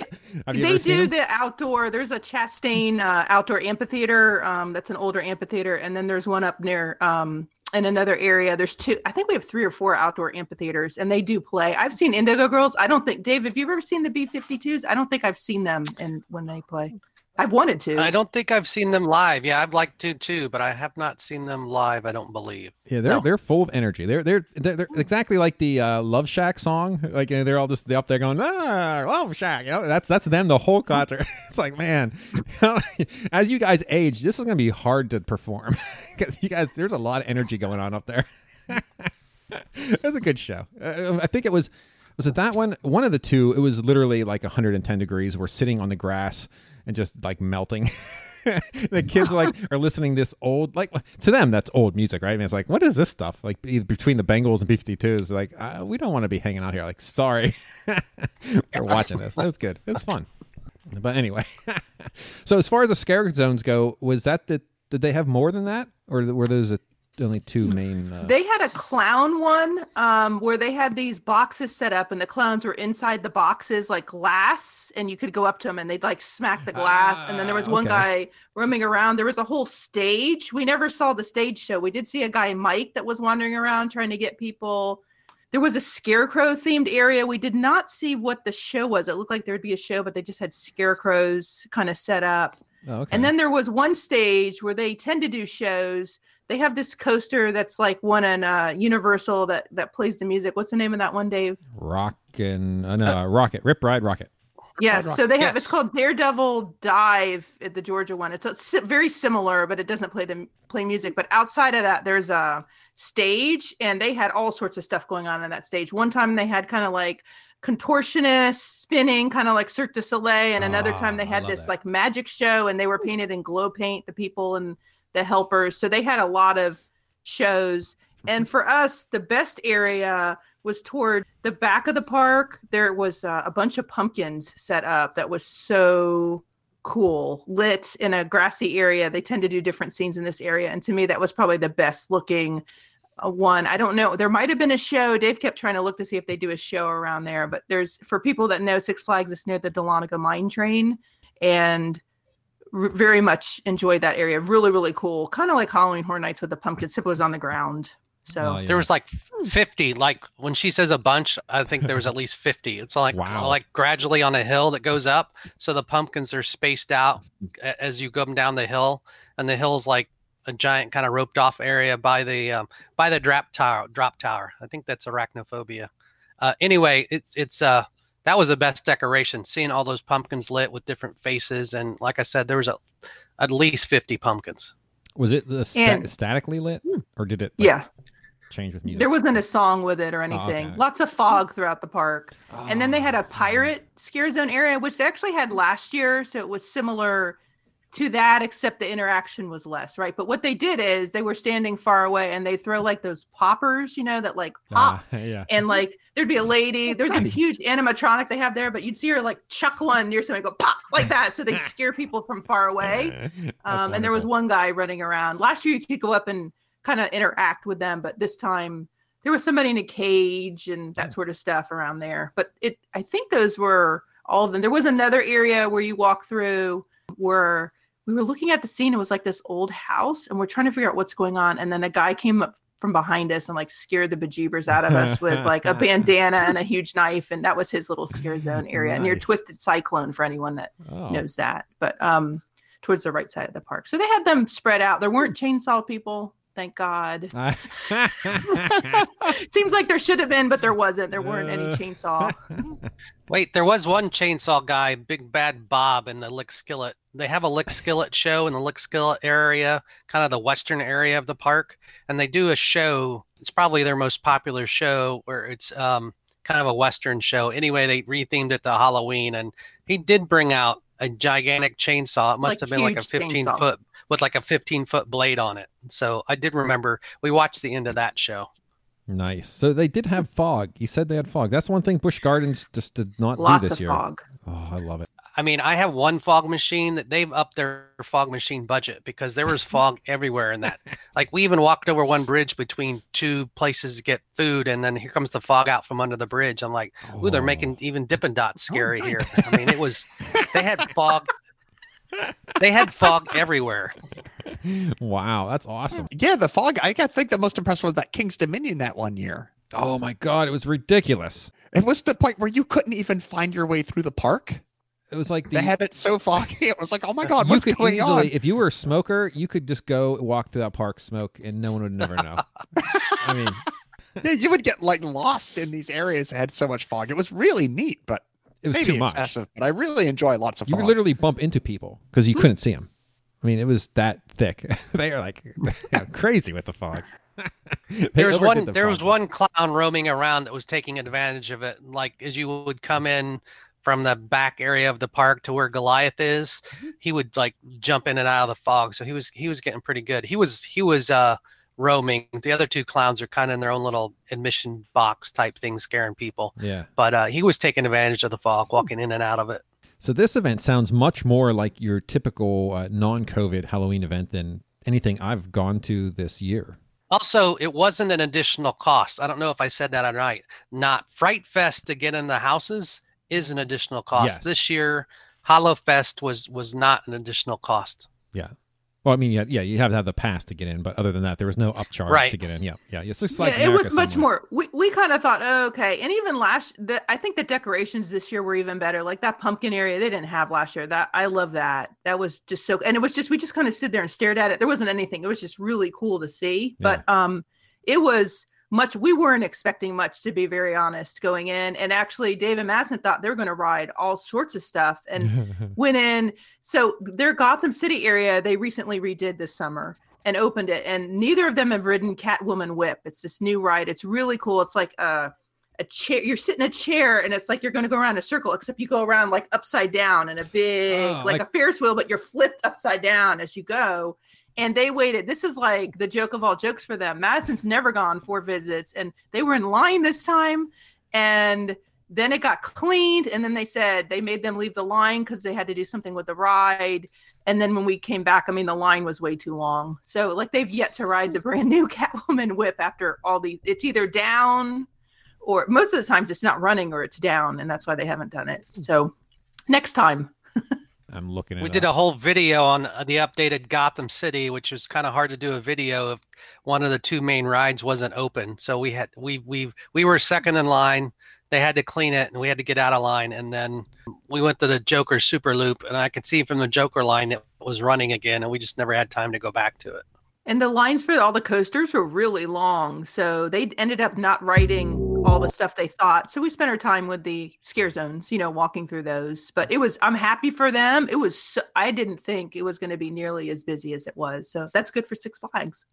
they do the outdoor. There's a Chastain uh outdoor amphitheater um that's an older amphitheater, and then there's one up near um in another area. There's two, I think we have three or four outdoor amphitheaters, and they do play. I've seen Indigo Girls. I don't think, Dave, have you ever seen the B fifty-twos? I don't think I've seen them and when they play. I've wanted to. I don't think I've seen them live. Yeah, I'd like to too, but I have not seen them live. I don't believe. Yeah, they're no. they're full of energy. They're they're they're, they're exactly like the uh, Love Shack song. Like, you know, they're all just they're up there going, ah, Love Shack. You know, that's that's them the whole concert. It's like, man, as you guys age, this is gonna be hard to perform because you guys there's a lot of energy going on up there. It was a good show. Uh, I think it was was it that one one of the two. It was literally like one hundred ten degrees. We're sitting on the grass. And just like melting. The kids are like are listening this old, like to them that's old music, right? And it's like, what is this stuff? Like between the Bengals and B fifty-twos, like uh, we don't want to be hanging out here. Like, sorry, we're watching this. That was good. It's fun. But anyway, so as far as the scare zones go, was that the? Did they have more than that, or were those a? Only two main uh... They had a clown one um where they had these boxes set up, and the clowns were inside the boxes like glass, and you could go up to them and they'd like smack the glass. Ah, and then there was one okay. guy roaming around. There was a whole stage. We never saw the stage show. We did see a guy Mike that was wandering around trying to get people. There was a scarecrow themed area. We did not see what the show was. It looked like there'd be a show, but they just had scarecrows kind of set up. Oh, okay. And then there was one stage where they tend to do shows. They have this coaster that's like one in uh, Universal that, that plays the music. What's the name of that one, Dave? Rockin', uh, no, uh, Rocket, Rip Ride Rocket. Yes, so they have, yes. It's called Daredevil Dive at the Georgia one. It's, it's very similar, but it doesn't play the play music. But outside of that, there's a stage, and they had all sorts of stuff going on in that stage. One time they had kind of like contortionists spinning, kind of like Cirque du Soleil, and another oh, time they had this that. like magic show, and they were painted in glow paint, the people and the helpers. So they had a lot of shows. And for us, the best area was toward the back of the park. There was uh, a bunch of pumpkins set up that was so cool, lit in a grassy area. They tend to do different scenes in this area. And to me, that was probably the best looking uh, one. I don't know. There might have been a show. Dave kept trying to look to see if they do a show around there. But there's, for people that know Six Flags, it's near the Dahlonega Mine Train. And r- very much enjoyed that area. Really, really cool. Kind of like Halloween Horror Nights with the pumpkins. It was on the ground. So oh, yeah. There was like fifty, like when she says a bunch, I think there was at least fifty. It's like, wow. like gradually on a hill that goes up. So the pumpkins are spaced out as you come down the hill, and the hill's like a giant kind of roped off area by the, um, by the drop tower, drop tower. I think that's arachnophobia. Uh, anyway, it's, it's, uh, that was the best decoration, seeing all those pumpkins lit with different faces. And like I said, there was a, at least fifty pumpkins. Was it the sta- and, statically lit or did it? Like, yeah. Change with music. There wasn't a song with it or anything. Oh, okay. Lots of fog throughout the park. Oh, and then they had a pirate scare zone area, which they actually had last year. So it was similar to that, except the interaction was less, right? But what they did is they were standing far away and they throw like those poppers, you know, that like pop. Uh, yeah. And like there'd be a lady. There's right. a huge animatronic they have there, but you'd see her like chuck one near somebody, go pop like that. So they scare people from far away. Um, and there was one guy running around. Last year you could go up and kind of interact with them, but this time there was somebody in a cage and that sort of stuff around there. But it, I think those were all of them. There was another area where you walk through where we were looking at the scene. It was like this old house and we're trying to figure out what's going on. And then a guy came up from behind us and like scared the bejeebers out of us with like a bandana and a huge knife. And that was his little scare zone area. Nice. Near Twisted Cyclone for anyone that oh. knows that, but um, towards the right side of the park. So they had them spread out. There weren't chainsaw people. Thank God. Seems like there should have been, but there wasn't. There weren't any chainsaw. Wait, there was one chainsaw guy, Big Bad Bob, in the Lick Skillet. They have a Lick Skillet show in the Lick Skillet area, kind of the western area of the park. And they do a show. It's probably their most popular show where it's um, kind of a western show. Anyway, they rethemed it to Halloween. And he did bring out a gigantic chainsaw. It must like have been like a fifteen-foot with like a fifteen-foot blade on it. So I did remember we watched the end of that show. Nice. So they did have fog. You said they had fog. That's one thing Busch Gardens just did not Lots do this year. Lots of fog. Oh, I love it. I mean, I have one fog machine that they've upped their fog machine budget because there was fog everywhere in that. Like we even walked over one bridge between two places to get food, and then here comes the fog out from under the bridge. I'm like, ooh, oh. they're making even Dippin' Dots scary oh, here. I mean, it was, they had fog. They had fog everywhere. Wow, that's awesome. Yeah, the fog. I think the most impressive was that King's Dominion that one year. Oh my God, it was ridiculous. It was the point where you couldn't even find your way through the park. It was like the, they had it so foggy. It was like, oh my God, what's going easily, on? If you were a smoker, you could just go walk through that park, smoke, and no one would never know. I mean, yeah, you would get like lost in these areas that had so much fog. It was really neat, but. It was Maybe too much. Excessive, but I really enjoy lots of fog. You could literally bump into people because you couldn't see them. I mean, it was that thick. They are like they are crazy with the fog. there was one. The there fog. was one clown roaming around that was taking advantage of it. Like as you would come in from the back area of the park to where Goliath is, he would like jump in and out of the fog. So he was he was getting pretty good. He was he was uh, roaming. The other two clowns are kind of in their own little admission box type thing, scaring people. Yeah. But uh, he was taking advantage of the fog, walking in and out of it. So this event sounds much more like your typical uh, non-COVID Halloween event than anything I've gone to this year. Also, it wasn't an additional cost. I don't know if I said that right. Not Fright Fest to get in the houses is an additional cost. Yes. This year, Hallowfest was was not an additional cost. Yeah. Well, I mean, yeah, yeah, you have to have the pass to get in, but other than that, there was no upcharge right. to get in. Yeah, yeah, yeah. Six Flags yeah, America it was much somewhere. more. We we kind of thought, oh, okay, and even last, the, I think the decorations this year were even better. Like that pumpkin area they didn't have last year. That I love that. That was just so, and it was just we just kind of stood there and stared at it. There wasn't anything. It was just really cool to see. Yeah. But um, it was much. We weren't expecting much, to be very honest, going in. And actually, Dave and Madison thought they were going to ride all sorts of stuff and went in. So their Gotham City area, they recently redid this summer and opened it. And neither of them have ridden Catwoman Whip. It's this new ride. It's really cool. It's like a, a chair. You're sitting in a chair and it's like you're going to go around a circle, except you go around like upside down in a big, oh, like, like a Ferris wheel, but you're flipped upside down as you go. And they waited. This is like the joke of all jokes for them. Madison's never gone four visits and they were in line this time. And then it got cleaned. And then they said they made them leave the line because they had to do something with the ride. And then when we came back, I mean, the line was way too long. So like they've yet to ride the brand new Catwoman Whip after all these. It's either down or most of the times it's not running or it's down. And that's why they haven't done it. So next time. I'm looking at We did up. a whole video on the updated Gotham City, which is kind of hard to do a video if one of the two main rides wasn't open. So we had we we we were second in line. They had to clean it and we had to get out of line. And then we went to the Joker Super Loop and I could see from the Joker line it was running again and we just never had time to go back to it. And the lines for all the coasters were really long. So they ended up not riding all the stuff they thought. So we spent our time with the scare zones, you know, walking through those. But it was, I'm happy for them. It was, so, I didn't think it was going to be nearly as busy as it was. So that's good for Six Flags.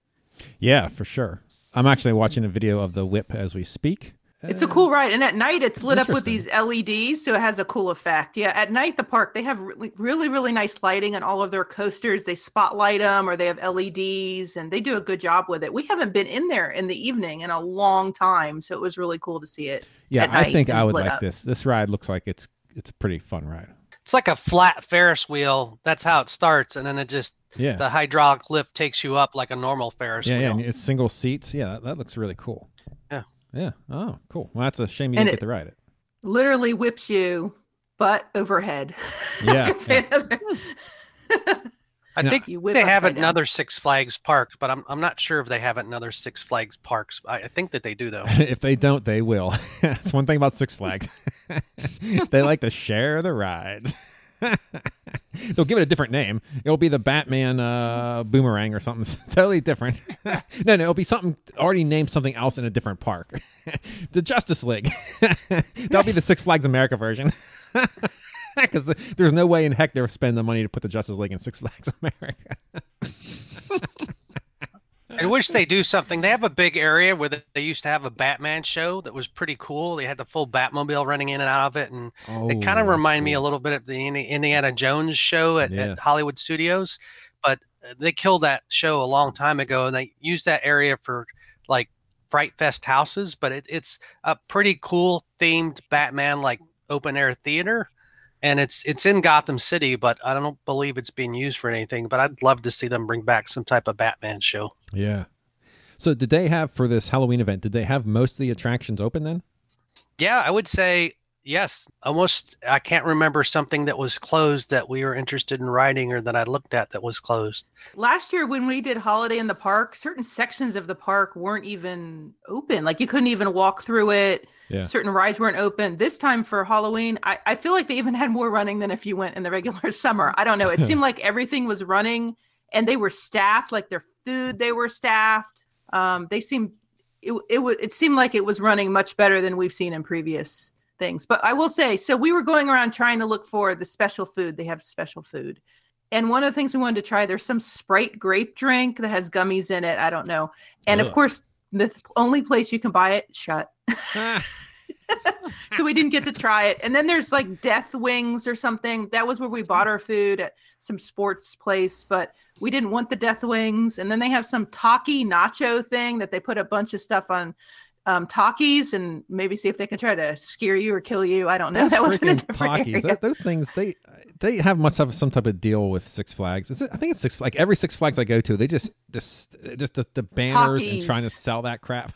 Yeah, for sure. I'm actually watching a video of the Whip as we speak. It's a cool ride. And at night it's lit up with these L E Ds. So it has a cool effect. Yeah. At night, the park, they have really, really, really nice lighting on all of their coasters. They spotlight them or they have L E Ds and they do a good job with it. We haven't been in there in the evening in a long time. So it was really cool to see it. Yeah. I think I would like this. This ride looks like it's, it's a pretty fun ride. It's like a flat Ferris wheel. That's how it starts. And then it just, yeah. the hydraulic lift takes you up like a normal Ferris yeah, wheel. Yeah. And it's single seats. Yeah. That, that looks really cool. Yeah. Yeah. Oh, cool. Well, that's a shame you and didn't get to ride it. Literally whips you butt overhead. Yeah. yeah. I think you know, they have another down. Six Flags park, but I'm I'm not sure if they have another Six Flags parks. I, I think that they do though. If they don't, they will. That's one thing about Six Flags. They like to share the rides. They'll give it a different name. It'll be the Batman uh, boomerang or something. It's totally different. no, no, it'll be something already named something else in a different park. The Justice League. That'll be the Six Flags America version. Because the, there's no way in heck they'll spend the money to put the Justice League in Six Flags America. I wish they do something. They have a big area where they used to have a Batman show that was pretty cool. They had the full Batmobile running in and out of it. And oh, it kind of reminded cool. me a little bit of the Indiana Jones show at, yeah. at Hollywood Studios. But they killed that show a long time ago. And they used that area for like Fright Fest houses. But it, it's a pretty cool themed Batman like open air theater. And it's it's in Gotham City, but I don't believe it's being used for anything. But I'd love to see them bring back some type of Batman show. Yeah. So did they have, for this Halloween event, did they have most of the attractions open then? Yeah, I would say yes. Almost, I can't remember something that was closed that we were interested in riding or that I looked at that was closed. Last year when we did Holiday in the Park, certain sections of the park weren't even open. Like you couldn't even walk through it. Yeah. Certain rides weren't open. This time for Halloween, I, I feel like they even had more running than if you went in the regular summer. I don't know. It seemed like everything was running and they were staffed, like their food, they were staffed. Um, they seemed, it, it, it seemed like it was running much better than we've seen in previous things. But I will say, so we were going around trying to look for the special food. They have special food. And one of the things we wanted to try, there's some Sprite grape drink that has gummies in it. I don't know. And Ugh. of course, the th- only place you can buy it shut. So we didn't get to try it. And then there's like Death Wings or something. That was where we bought our food at some sports place, but we didn't want the Death Wings. And then they have some Taki nacho thing that they put a bunch of stuff on um, Takis and maybe see if they can try to scare you or kill you. I don't know. Those that was in a different Takis. That, those things, they they have must have some type of deal with Six Flags. Is it, I think it's Six Flags. Like every Six Flags I go to, they just, just, just the, the banners Takis. And trying to sell that crap.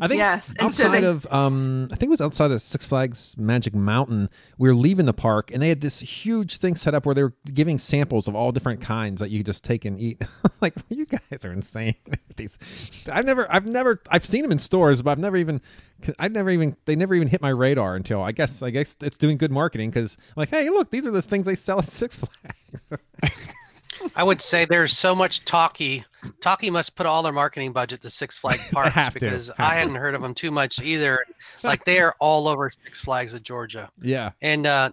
I think yes. outside so they... of, um, I think it was outside of Six Flags Magic Mountain, we were leaving the park and they had this huge thing set up where they were giving samples of all different kinds that you could just take and eat. Like, you guys are insane. These, I've never, I've never, I've seen them in stores, but I've never even, I've never even, they never even hit my radar until I guess, I guess it's doing good marketing because I'm like, hey, look, these are the things they sell at Six Flags. I would say there's so much talkie. Talkie must put all their marketing budget to Six Flag Parks have because to, have I hadn't to. heard of them too much either. Like, they are all over Six Flags of Georgia. Yeah. And uh,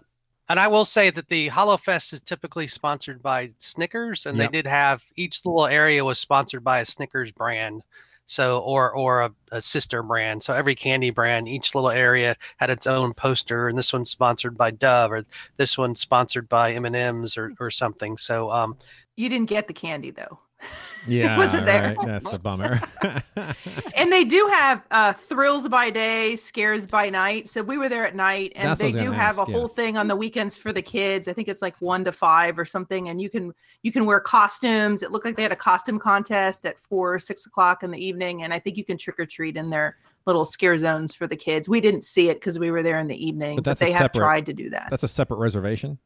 and I will say that the Hallowfest is typically sponsored by Snickers, and yep. they did have each little area was sponsored by a Snickers brand. So or or a, a sister brand. So every candy brand, each little area had its own poster, and this one's sponsored by Dove, or this one's sponsored by M and M's, or or something. So um, you didn't get the candy though. Yeah, it wasn't there. Right. That's a bummer. And they do have uh, thrills by day, scares by night. So we were there at night, and That's they do have ask, a yeah. whole thing on the weekends for the kids. I think it's like one to five or something, and you can you can wear costumes. It looked like they had a costume contest at four or six o'clock in the evening, and I think you can trick or treat in their little scare zones for the kids. We didn't see it because we were there in the evening, but, that's but they have separate, tried to do that. That's a separate reservation.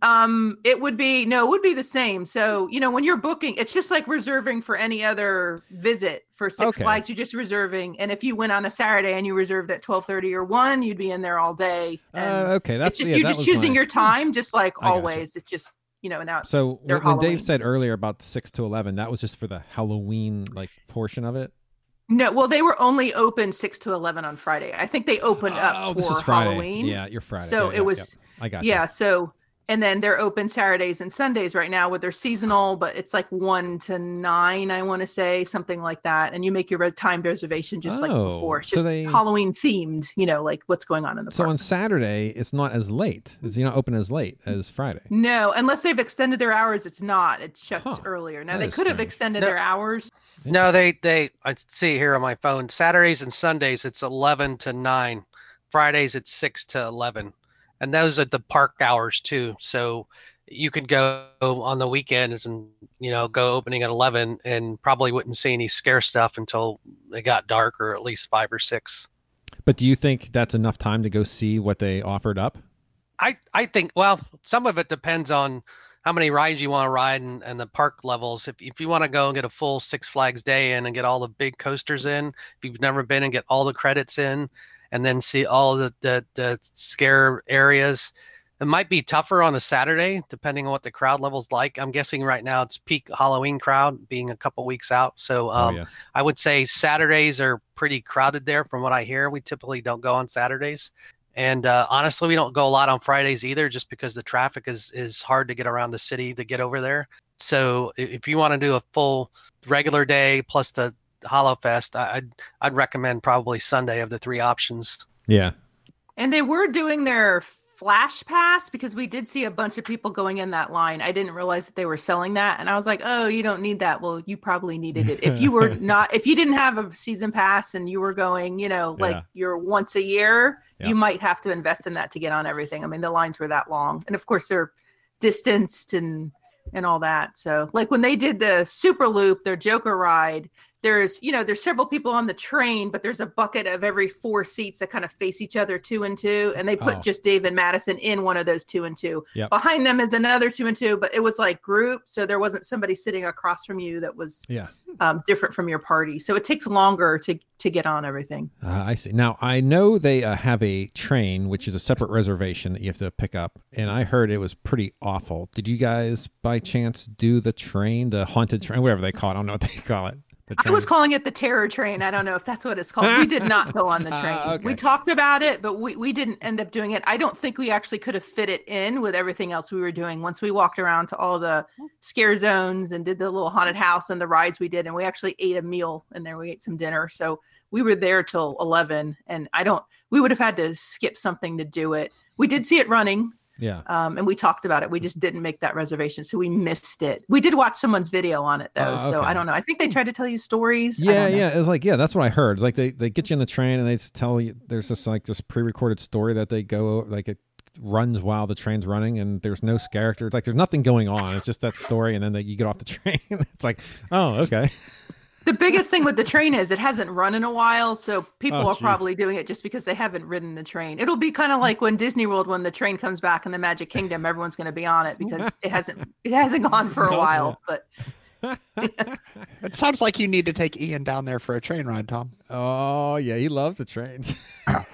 Um, it would be, no, it would be the same. So, you know, when you're booking, it's just like reserving for any other visit for Six okay. Flags. You're just reserving. And if you went on a Saturday and you reserved at twelve thirty or one, you'd be in there all day. And uh, okay. That's, it's just, yeah, you're just choosing my... your time, just like I always. It's just, you know, now it's So when Halloween. Dave said earlier about the six to eleven, that was just for the Halloween, like, portion of it. No, well, they were only open six to eleven on Friday. I think they opened up oh, for this is Friday. Halloween. Yeah. You're Friday. So yeah, it yeah, was, yeah. I got yeah. You. So And then they're open Saturdays and Sundays right now with their seasonal, but it's like one to nine, I want to say, something like that. And you make your timed reservation just oh, like before. It's just so they, Halloween themed, you know, like what's going on in the so park. So on Saturday, it's not as late. It's not open as late as Friday. No, unless they've extended their hours, it's not. It shuts huh, earlier. Now, they could strange. have extended no, their hours. No, they, they, I see here on my phone, Saturdays and Sundays, it's eleven to nine. Fridays, it's six to eleven. And those are the park hours too. So you could go on the weekends and, you know, go opening at eleven and probably wouldn't see any scare stuff until it got dark, or at least five or six. But do you think that's enough time to go see what they offered up? I, I think, well, some of it depends on how many rides you want to ride and, and the park levels. If if you want to go and get a full Six Flags day in and get all the big coasters in, if you've never been and get all the credits in, and then see all the, the, the scare areas. It might be tougher on a Saturday, depending on what the crowd level's like. I'm guessing right now it's peak Halloween crowd, being a couple weeks out. So um, oh, yeah. I would say Saturdays are pretty crowded there from what I hear. We typically don't go on Saturdays. And uh, honestly, we don't go a lot on Fridays either, just because the traffic is, is hard to get around the city to get over there. So if you want to do a full regular day plus the Hallowfest, I'd I'd recommend probably Sunday of the three options. Yeah, and they were doing their Flash Pass because we did see a bunch of people going in that line. I didn't realize that they were selling that, and I was like, "Oh, you don't need that." Well, you probably needed it if you were not if you didn't have a season pass and you were going, you know, like yeah. you're once a year, yeah. you might have to invest in that to get on everything. I mean, the lines were that long, and of course they're distanced and and all that. So, like when they did the Super Loop, their Joker ride. There's, you know, there's several people on the train, but there's a bucket of every four seats that kind of face each other two and two. And they put oh. just Dave and Madison in one of those two and two. Yep. Behind them is another two and two, but it was like group. So there wasn't somebody sitting across from you that was yeah. um, different from your party. So it takes longer to, to get on everything. Uh, I see. Now, I know they uh, have a train, which is a separate reservation that you have to pick up. And I heard it was pretty awful. Did you guys by chance do the train, the haunted train, whatever they call it? I don't know what they call it. I was calling it the terror train. I don't know if that's what it's called. We did not go on the train. Uh, okay. We talked about it, but we, we didn't end up doing it. I don't think we actually could have fit it in with everything else we were doing. Once we walked around to all the scare zones and did the little haunted house and the rides we did, and we actually ate a meal in there. We ate some dinner. So we were there till eleven, and I don't, we would have had to skip something to do it. We did see it running. Yeah. Um, and we talked about it. We just didn't make that reservation. So we missed it. We did watch someone's video on it though. Oh, okay. So I don't know. I think they tried to tell you stories. Yeah. Yeah. It was like, yeah, that's what I heard. It's like they, they get you in the train and they tell you there's this like this pre-recorded story that they go like it runs while the train's running and there's no characters. Like there's nothing going on. It's just that story. And then they, you get off the train. It's like, oh, okay. The biggest thing with the train is it hasn't run in a while, so people oh, are geez. probably doing it just because they haven't ridden the train. It'll be kind of like when Disney World, when the train comes back in the Magic Kingdom, everyone's going to be on it because it hasn't it hasn't gone for a no, while. But yeah. It sounds like you need to take Ian down there for a train ride, Tom. Oh yeah, he loves the trains.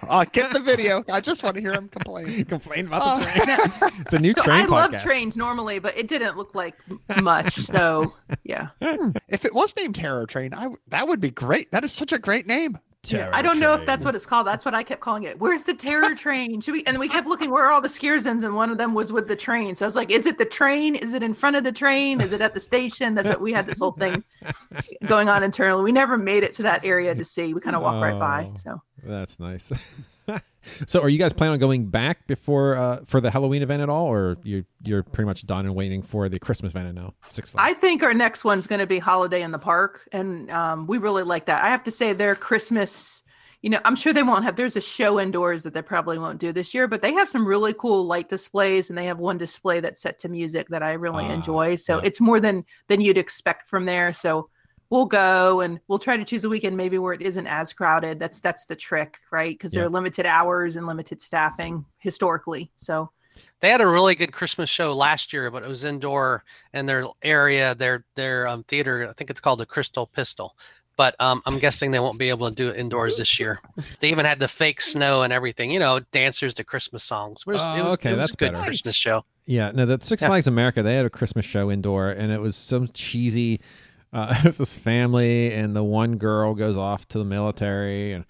Oh, get the video. I just want to hear him complain. Complain about oh. the train. The new so train. I podcast. love trains normally, but it didn't look like much. So yeah. If it was named Terror Train, I that would be great. That is such a great name. Yeah, I don't train. know if that's what it's called. That's what I kept calling it. Where's the Terror Train? Should we? And we kept looking where all the scare zones, and one of them was with the train. So I was like, is it the train? Is it in front of the train? Is it at the station? That's what we had this whole thing going on internally. We never made it to that area to see. We kind of walked oh, right by. So that's nice. So are you guys planning on going back before uh, for the Halloween event at all, or you you're pretty much done and waiting for the Christmas event now? Six Flags. I think our next one's going to be Holiday in the Park, and um, we really like that. I have to say, their Christmas, you know, I'm sure they won't have. There's a show indoors that they probably won't do this year, but they have some really cool light displays, and they have one display that's set to music that I really uh, enjoy. So yeah. It's more than than you'd expect from there. So we'll go and we'll try to choose a weekend maybe where it isn't as crowded. That's that's the trick, right? Because yeah. there are limited hours and limited staffing historically. So they had a really good Christmas show last year, but it was indoor in their area, their their um, theater. I think it's called the Crystal Pistol. But um, I'm guessing they won't be able to do it indoors this year. They even had the fake snow and everything, you know, dancers to Christmas songs. It was, oh, it was, okay, it was that's a good better. Christmas show. Yeah, no, that Six yeah. Flags America, they had a Christmas show indoor, and it was some cheesy. Uh, it's this family, and the one girl goes off to the military, and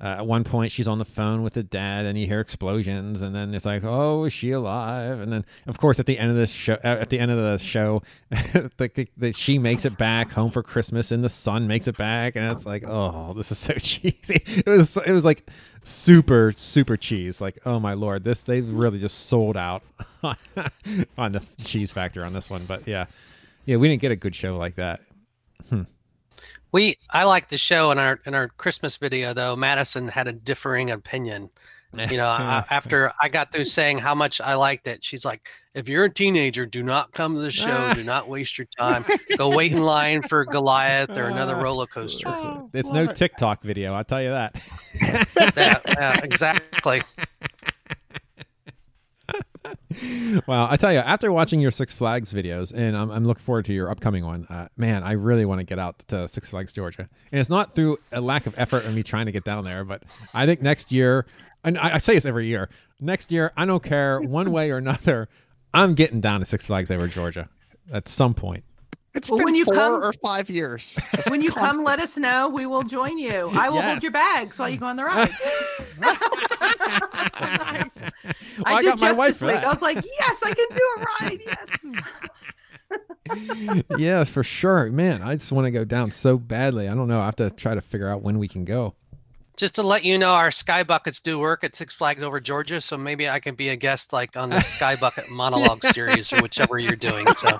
uh, at one point she's on the phone with the dad, and you hear explosions, and then it's like, oh, is she alive? And then, of course, at the end of this show, at the end of the show, the, the, the, she makes it back home for Christmas, and the son makes it back, and it's like, oh, this is so cheesy. It was, it was like super, super cheese. Like, oh my lord, this they really just sold out on, on the cheese factor on this one. But yeah, yeah, we didn't get a good show like that. Hmm. We, I like the show in our in our Christmas video though. Madison had a differing opinion. You know, I, after I got through saying how much I liked it, she's like, "If you're a teenager, do not come to the show. Do not waste your time. Go wait in line for Goliath or another roller coaster." Oh, it's no TikTok video, I'll tell you that. yeah, yeah, exactly. Well, I tell you, after watching your Six Flags videos, and I'm, I'm looking forward to your upcoming one, uh, man, I really want to get out to Six Flags, Georgia. And it's not through a lack of effort of me trying to get down there, but I think next year, and I, I say this every year, next year, I don't care one way or another, I'm getting down to Six Flags over Georgia at some point. It's well, been when you four come, or five years. When you come, let us know. We will join you. I will yes. hold your bags while you go on the rides. Nice. Well, I, I did Justice League. I was like, yes, I can do a ride. Yes. Yes, for sure. Man, I just want to go down so badly. I don't know. I have to try to figure out when we can go. Just to let you know, our sky buckets do work at Six Flags over Georgia, so maybe I can be a guest like on the Sky Bucket monologue series or whichever you're doing. So.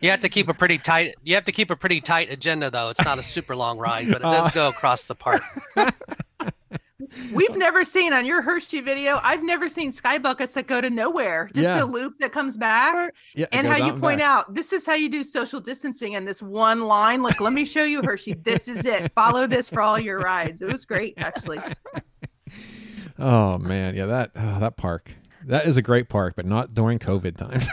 You have to keep a pretty tight. You have to keep a pretty tight agenda, though. It's not a super long ride, but it does go across the park. We've never seen on your Hershey video. I've never seen sky buckets that go to nowhere. Just yeah. the loop that comes back. Yeah, and how you and point back. out this is how you do social distancing in this one line. Like, let me show you, Hershey. This is it. Follow this for all your rides. It was great, actually. Oh man, yeah that oh, that park. That is a great park, but not during COVID times.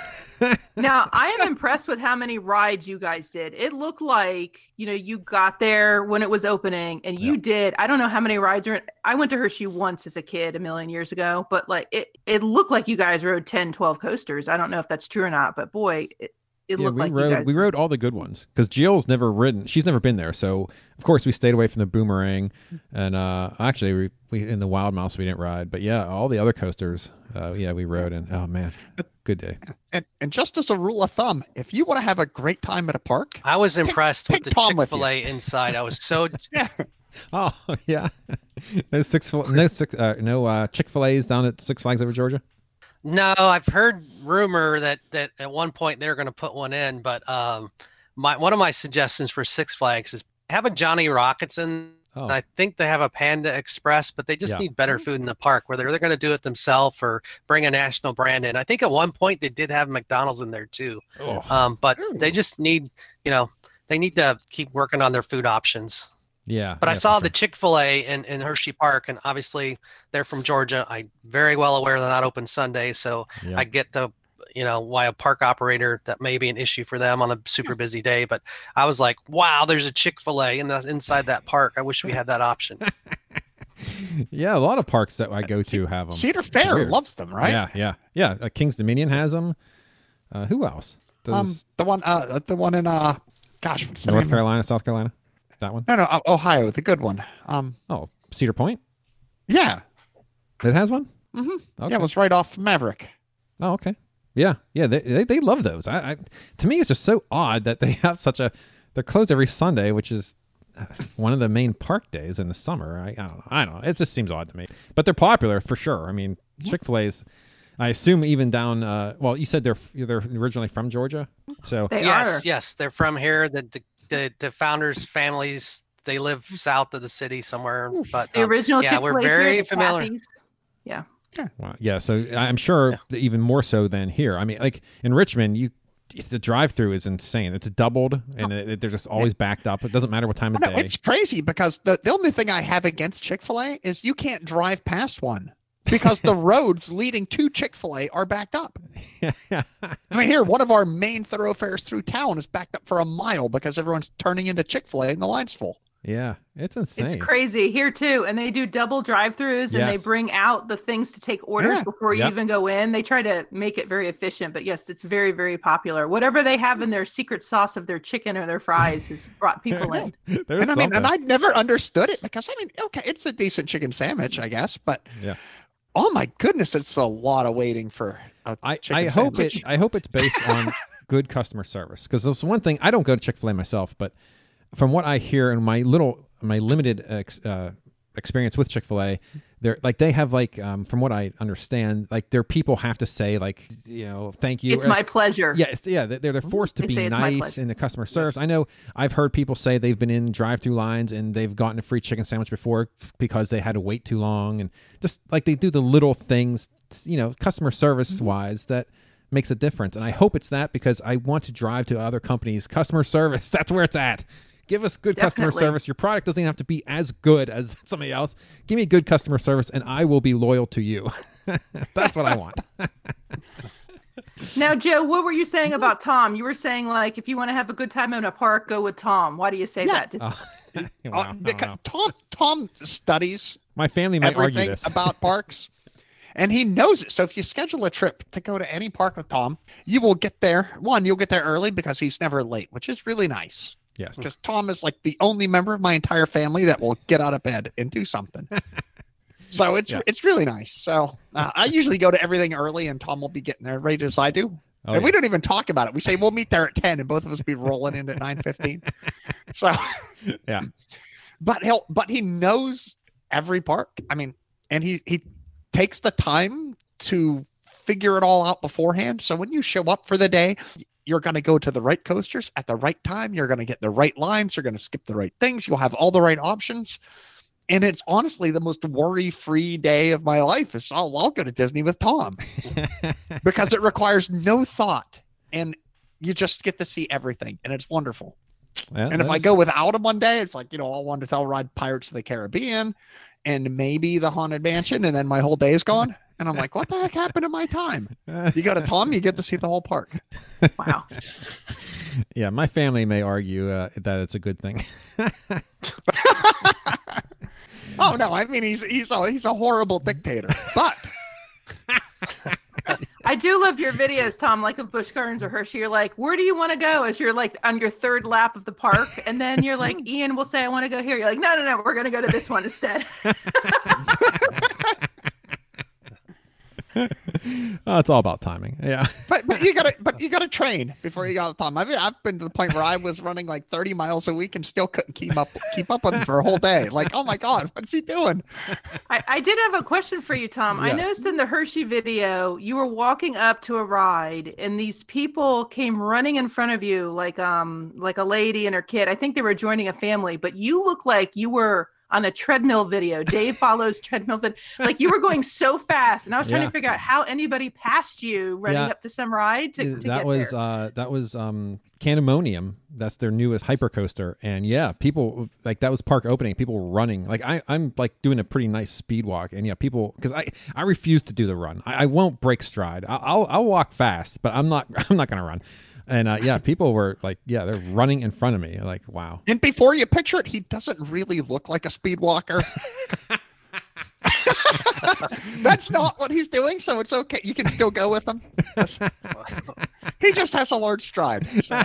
Now, I am impressed with how many rides you guys did. It looked like, you know, you got there when it was opening and you yep. did. I don't know how many rides are in. I went to Hershey once as a kid a million years ago, but like it, it looked like you guys rode ten, twelve coasters. I don't know if that's true or not, but boy, it, it yeah, looked we like rode, you guys. We rode all the good ones because Jill's never ridden. She's never been there. So, of course, we stayed away from the Boomerang. And uh, actually, we, we in the Wild Mouse, we didn't ride. But yeah, all the other coasters. Uh, yeah, we rode and oh man, good day. And and just as a rule of thumb, if you want to have a great time at a park, I was impressed pick, with pick the Chick-fil-A inside. I was so yeah. Oh yeah, no six no six uh, no uh, Chick-fil-A's down at Six Flags over Georgia. No, I've heard rumor that that at one point they're going to put one in, but um, my one of my suggestions for Six Flags is have a Johnny Rockets in Oh. I think they have a Panda Express, but they just yeah. need better food in the park, whether they're going to do it themselves or bring a national brand in. I think at one point they did have McDonald's in there too. Oh. Um, but Ooh. they just need, you know, they need to keep working on their food options. Yeah. But yeah, I saw the sure. Chick-fil-A in, in Hershey Park, and obviously they're from Georgia. I'm very well aware they're not open Sunday, so yeah. I get the, you know, why a park operator, that may be an issue for them on a super busy day. But I was like, wow, there's a Chick-fil-A in the, inside that park. I wish we had that option. Yeah, a lot of parks that I go to have them. Cedar Fair loves them, right? Yeah, yeah, yeah. Uh, King's Dominion has them. Uh, who else? Those... Um, the one, uh, the one in, uh, gosh, what's North Carolina, South Carolina. Is that one? No, no, Ohio, the good one. Um, oh, Cedar Point. Yeah, it has one. Mm-hmm. Okay. Yeah, it was right off Maverick. Oh, okay. Yeah, yeah, they, they they love those. I, I to me, it's just so odd that they have such a. They're closed every Sunday, which is one of the main park days in the summer. I, I don't know. I don't know. It just seems odd to me. But they're popular for sure. I mean, Chick-fil-A's. I assume even down. Uh, well, you said they're they're originally from Georgia, so they yes, are. yes, they're from here. The the the, the founders' families, they live south of the city somewhere. But um, the original yeah, Chick-fil-A's, we're very familiar. Copies. Yeah. Yeah. Wow. Yeah. So I'm sure yeah. that even more so than here. I mean, like in Richmond, you the drive-through is insane. It's doubled, and oh. it, they're just always backed up. It doesn't matter what time of oh, no, day. It's crazy because the the only thing I have against Chick-fil-A is you can't drive past one because the roads leading to Chick-fil-A are backed up. I mean, here one of our main thoroughfares through town is backed up for a mile because everyone's turning into Chick-fil-A and the line's full. Yeah, it's insane. It's crazy here too, and they do double drive-throughs, yes. and they bring out the things to take orders yeah. before yep. you even go in. They try to make it very efficient, but yes, it's very, very popular. Whatever they have in their secret sauce of their chicken or their fries has brought people in. And I something. mean, and I never understood it because I mean, okay, it's a decent chicken sandwich, I guess, but yeah. oh my goodness, it's a lot of waiting for a I, chicken I hope sandwich. It. I hope it's based on good customer service, because there's one thing I don't go to Chick-fil-A myself, but. From what I hear in my little, my limited ex, uh, experience with Chick-fil-A, they're like, they have like, um, from what I understand, like their people have to say like, you know, thank you. It's or, my pleasure. Yeah. It's, yeah. They're, they're forced to I'd be nice in the customer service. Yes. I know I've heard people say they've been in drive-through lines and they've gotten a free chicken sandwich before because they had to wait too long, and just like they do the little things, you know, customer service wise that makes a difference. And I hope it's that, because I want to drive to other companies' customer service. That's where it's at. Give us good Definitely. customer service. Your product doesn't have to be as good as somebody else. Give me good customer service, and I will be loyal to you. That's what I want. Now, Joe, what were you saying about Tom? You were saying, like, if you want to have a good time in a park, go with Tom. Why do you say yeah. that? Uh, well, uh, because Tom, Tom studies My family might everything argue this. about parks, and he knows it. So if you schedule a trip to go to any park with Tom, you will get there. One, you'll get there early because he's never late, which is really nice. Yes, because Tom is like the only member of my entire family that will get out of bed and do something. So it's yeah. it's really nice. So uh, I usually go to everything early, and Tom will be getting there right as I do. Oh, and yeah. we don't even talk about it. We say we'll meet there at ten, and both of us be rolling in at nine fifteen. So yeah, but he'll but he knows every park. I mean, and he he takes the time to figure it all out beforehand. So when you show up for the day, you're going to go to the right coasters at the right time. You're going to get the right lines. You're going to skip the right things. You'll have all the right options. And it's honestly the most worry-free day of my life is, oh, I'll go to Disney with Tom because it requires no thought. And you just get to see everything. And it's wonderful. Yeah, and if I go without him one day, it's like, you know, I'll wonder if I'll ride Pirates of the Caribbean and maybe the Haunted Mansion. And then my whole day is gone. And I'm like, what the heck happened to my time? You go to Tom, you get to see the whole park. Wow. Yeah, my family may argue uh, that it's a good thing. Oh, no. I mean, he's he's a, he's a horrible dictator. But I do love your videos, Tom, like of Busch Gardens or Hershey. You're like, where do you want to go? As you're like on your third lap of the park. And then you're like, Ian will say, I want to go here. You're like, no, no, no. We're going to go to this one instead. Oh, it's all about timing. Yeah, but, but you gotta but you gotta train before you got time. I've I've been to the point where I was running like thirty miles a week and still couldn't keep up keep up with him for a whole day. Like, oh my God, what's he doing? I, I did have a question for you, Tom. Yes. I noticed in the Hershey video you were walking up to a ride and these people came running in front of you, like um like a lady and her kid. I think they were joining a family, but you look like you were on a treadmill video. Dave follows treadmill video. Like, you were going so fast, and I was trying yeah. to figure out how anybody passed you running yeah. up to some ride to, to that get was, there. Uh, that was um, Cannimonium. That's their newest hypercoaster. And yeah, people, like, that was park opening. People were running. Like, I, I'm like doing a pretty nice speed walk. And yeah, people, because I, I refuse to do the run. I, I won't break stride. I, I'll I'll walk fast, but I'm not I'm not going to run. And uh, yeah, people were like, yeah, they're running in front of me. Like, wow. And before you picture it, he doesn't really look like a speed walker. That's not what he's doing, so it's okay. You can still go with him. He just has a large stride. So.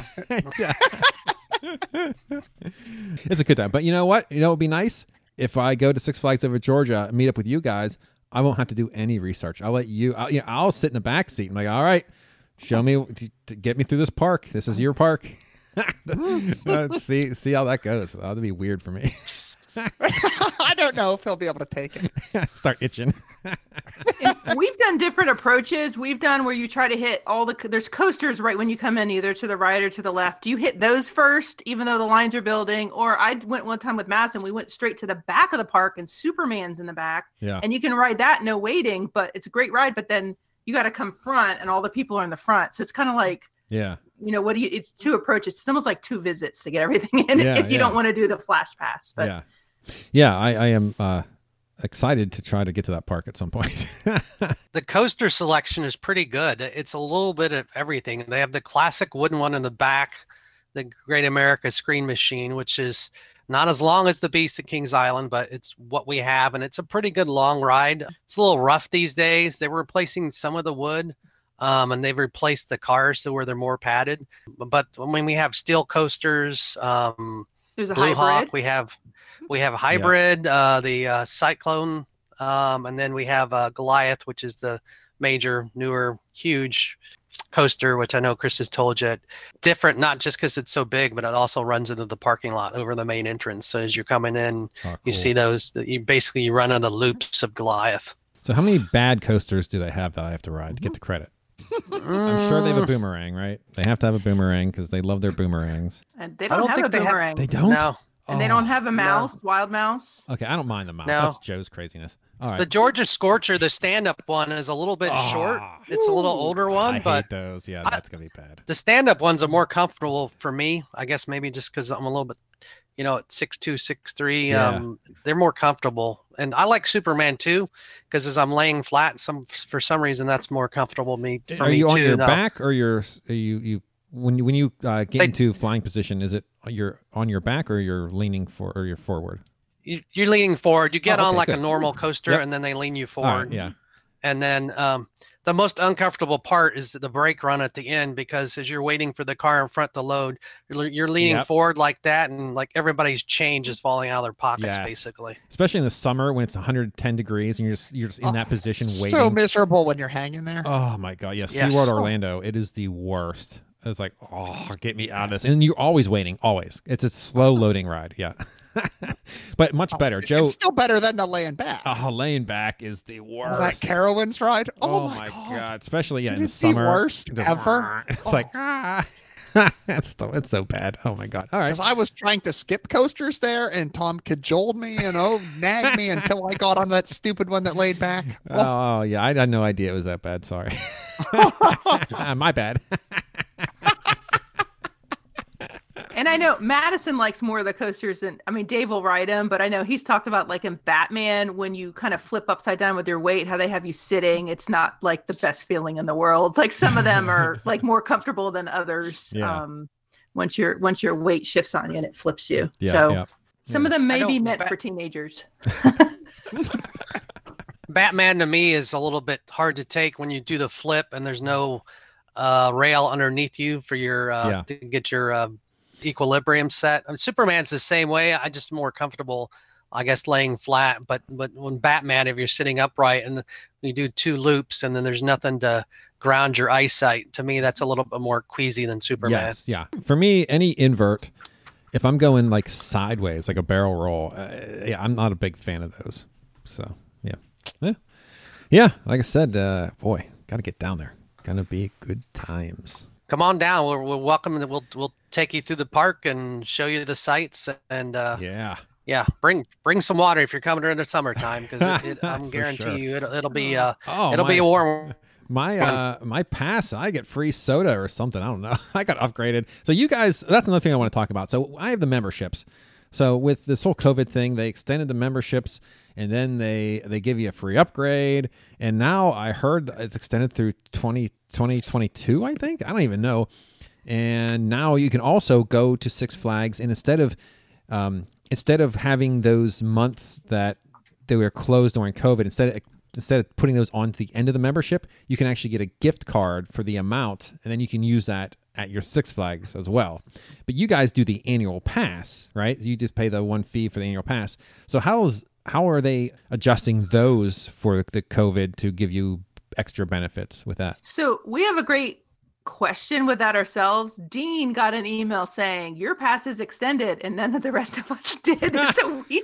It's a good time. But you know what? You know, it would be nice if I go to Six Flags over Georgia and meet up with you guys. I won't have to do any research. I'll let you, I'll, you know, I'll sit in the back seat. I'm like, all right, show me, to get me through this park. This is your park. Let's see, see how that goes. That'll be weird for me. I don't know if he'll be able to take it. Start itching. We've done different approaches. We've done where you try to hit all the, there's coasters right when you come in, either to the right or to the left. Do you hit those first, even though the lines are building? Or I went one time with Madison, we went straight to the back of the park, and Superman's in the back. Yeah. And you can ride that, no waiting, but it's a great ride. But then you got to come front, and all the people are in the front. So it's kind of like, yeah, you know, what do you, it's two approaches. It's almost like two visits to get everything in, yeah, if you yeah. don't want to do the flash pass. But yeah. Yeah, I, I am uh, excited to try to get to that park at some point. The coaster selection is pretty good. It's a little bit of everything. They have the classic wooden one in the back, the Great America Screen Machine, which is not as long as the Beast at Kings Island, but it's what we have, and it's a pretty good long ride. It's a little rough these days. They were replacing some of the wood, um, and they've replaced the cars to where they're more padded. But I mean, we have steel coasters. Um, There's a Blue hybrid. Hawk. We have... We have hybrid, yeah. uh, the uh, Cyclone, um, and then we have uh, Goliath, which is the major, newer, huge coaster, which I know Chris has told you. Different, not just because it's so big, but it also runs into the parking lot over the main entrance. So as you're coming in, oh, cool. you see those. You basically you run on the loops of Goliath. So how many bad coasters do they have that I have to ride to get the credit? I'm sure they have a boomerang, right? They have to have a boomerang because they love their boomerangs. And they don't, I don't have a boomerang. They, have, they don't? No. And oh, they don't have a mouse, no. wild mouse. Okay, I don't mind the mouse. No. That's Joe's craziness. All right. The Georgia Scorcher, the stand-up one, is a little bit oh, short. It's a little older one. I but hate those. Yeah, I, that's going to be bad. The stand-up ones are more comfortable for me. I guess maybe just because I'm a little bit, you know, at six two, six three, yeah. um, they're more comfortable. And I like Superman, too, because as I'm laying flat, some for some reason, that's more comfortable me, for are me, too. Are you on your though. back or your, are you... you... When you, when you uh, get they, into flying position, is it you're on your back or you're leaning for or you're forward? You, you're leaning forward. You get oh, okay, on like good. a normal coaster, yep. and then they lean you forward. Right, yeah. And then um, the most uncomfortable part is the brake run at the end, because as you're waiting for the car in front to load, you're, you're leaning yep. forward like that, and like everybody's change is falling out of their pockets, yes. basically. Especially in the summer when it's one hundred ten degrees and you're just, you're just in oh, that position it's waiting. So miserable when you're hanging there. Oh my god! Yeah, yes. SeaWorld Orlando, it is the worst. It's like, oh, get me out of this. And you're always waiting, always. It's a slow loading ride, yeah. But much oh, better. Joe, it's still better than the laying back. Oh, laying back is the worst. Oh, that Carowinds ride? Oh, oh my God. God. Especially yeah, in the summer. The worst it's ever. It's oh. like, ah. That's the, it's so bad. Oh, my God. All right. Because I was trying to skip coasters there, and Tom cajoled me and, oh, nagged me until I got on that stupid one that laid back. Oh, oh yeah. I had no idea it was that bad. Sorry. My bad. And I know Madison likes more of the coasters than, I mean, Dave will ride them, but I know he's talked about, like, in Batman, when you kind of flip upside down with your weight, how they have you sitting. It's not like the best feeling in the world. Like, some of them are like more comfortable than others. Yeah. Um, once your once your weight shifts on you and it flips you. Yeah, so yeah. some yeah. of them may be meant bat- for teenagers. Batman to me is a little bit hard to take when you do the flip and there's no uh, rail underneath you for your uh, yeah. to get your uh, equilibrium set. I mean, Superman's the same way. I just more comfortable, I guess, laying flat. But but when Batman, if you're sitting upright and you do two loops and then there's nothing to ground your eyesight, to me that's a little bit more queasy than Superman. Yes, yeah. For me, any invert, if I'm going like sideways, like a barrel roll, uh, yeah, I'm not a big fan of those. So yeah, yeah, yeah. Like I said, uh, boy, gotta get down there. Gonna be good times. Come on down. We're, we're welcome. We'll we'll take you through the park and show you the sights. And uh, yeah, Yeah, bring bring some water if you're coming during the summertime, because I'm guarantee sure. you it'll it'll be uh oh, it'll my, be a warm. My uh my pass, I get free soda or something. I don't know. I got upgraded. So you guys, that's another thing I want to talk about. So I have the memberships. So with this whole COVID thing, they extended the memberships, and then they they give you a free upgrade. And now I heard it's extended through twenty twenty-two, I think. I don't even know. And now you can also go to Six Flags, and instead of um instead of having those months that they were closed during COVID, instead of instead of putting those on to the end of the membership, you can actually get a gift card for the amount, and then you can use that at your Six Flags as well. But you guys do the annual pass, right? You just pay the one fee for the annual pass. So how's how are they adjusting those for the COVID to give you extra benefits with that? So we have a great question with that ourselves. Dean got an email saying your pass is extended, and none of the rest of us did. So we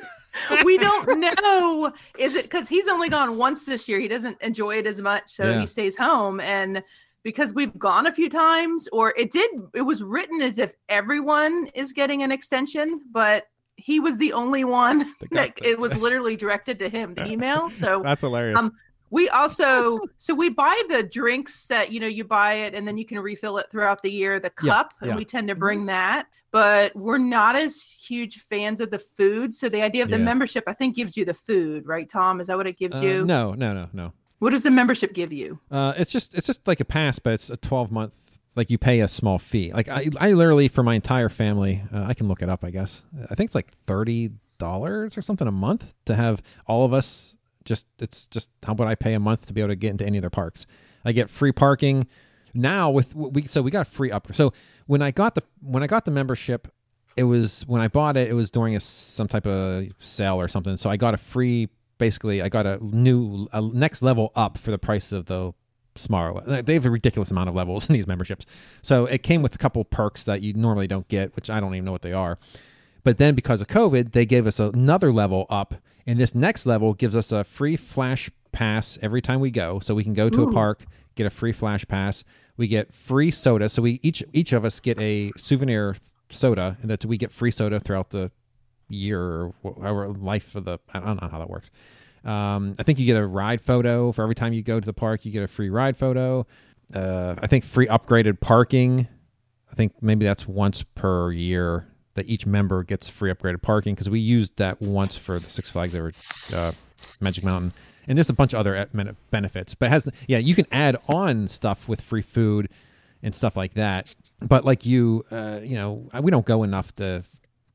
we don't know. Is it because he's only gone once this year? He doesn't enjoy it as much, so yeah. he stays home. And because we've gone a few times, or it did, it was written as if everyone is getting an extension, but he was the only one that it was literally directed to him. The email. So that's hilarious. Um, We also, so we buy the drinks that, you know, you buy it and then you can refill it throughout the year, the cup, yeah, yeah. and we tend to bring that, but we're not as huge fans of the food. So the idea of the yeah. membership, I think, gives you the food, right, Tom? Is that what it gives uh, you? No, no, no, no. What does the membership give you? Uh, it's just, it's just like a pass, but it's a twelve month, like you pay a small fee. Like I, I literally, for my entire family, uh, I can look it up, I guess. I think it's like thirty dollars or something a month to have all of us. Just it's just how would I pay a month to be able to get into any of their parks? I get free parking now with we so we got free upgrade. So when I got the when I got the membership, it was when I bought it, it was during a some type of sale or something. So I got a free basically I got a new a next level up for the price of the smaller. They have a ridiculous amount of levels in these memberships. So it came with a couple perks that you normally don't get, which I don't even know what they are. But then because of COVID, they gave us another level up. And this next level gives us a free flash pass every time we go. So we can go to Ooh. a park, get a free flash pass. We get free soda. So we each each of us get a souvenir soda, and that we get free soda throughout the year or our life of the, I don't know how that works. Um, I think you get a ride photo for every time you go to the park, you get a free ride photo. Uh, I think free upgraded parking. I think maybe that's once per year that each member gets free upgraded parking, because we used that once for the Six Flags over uh, Magic Mountain. And there's a bunch of other benefits. But it has yeah, you can add on stuff with free food and stuff like that. But like you, uh, you know, we don't go enough to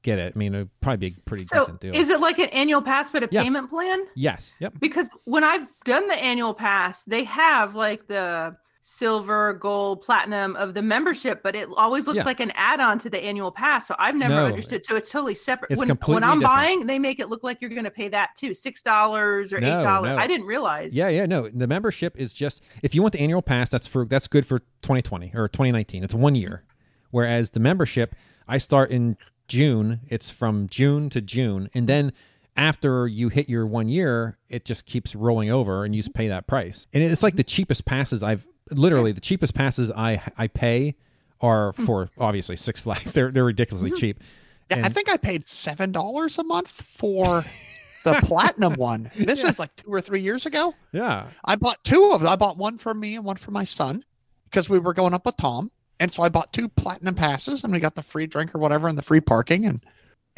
get it. I mean, it would probably be a pretty so decent deal. Is it like an annual pass but a yeah. payment plan? Yes. Yep. Because when I've done the annual pass, they have like the silver, gold, platinum of the membership, but it always looks yeah. like an add-on to the annual pass. So I've never no, understood. So it's totally separate. It's when, when I'm different. buying, they make it look like you're going to pay that too, six dollars or no, eight dollars. No. I didn't realize. Yeah, yeah, no. The membership is just, if you want the annual pass, that's for that's good for twenty twenty or twenty nineteen. It's one year. Whereas the membership, I start in June. It's from June to June. And then after you hit your one year, it just keeps rolling over and you just pay that price. And it's like the cheapest passes I've Literally, the cheapest passes I I pay are for obviously Six Flags. They're they're ridiculously cheap. Yeah, and I think I paid seven dollars a month for the platinum one. This yeah. is like two or three years ago. Yeah, I bought two of them. I bought one for me and one for my son because we were going up with Tom, and so I bought two platinum passes, and we got the free drink or whatever and the free parking, and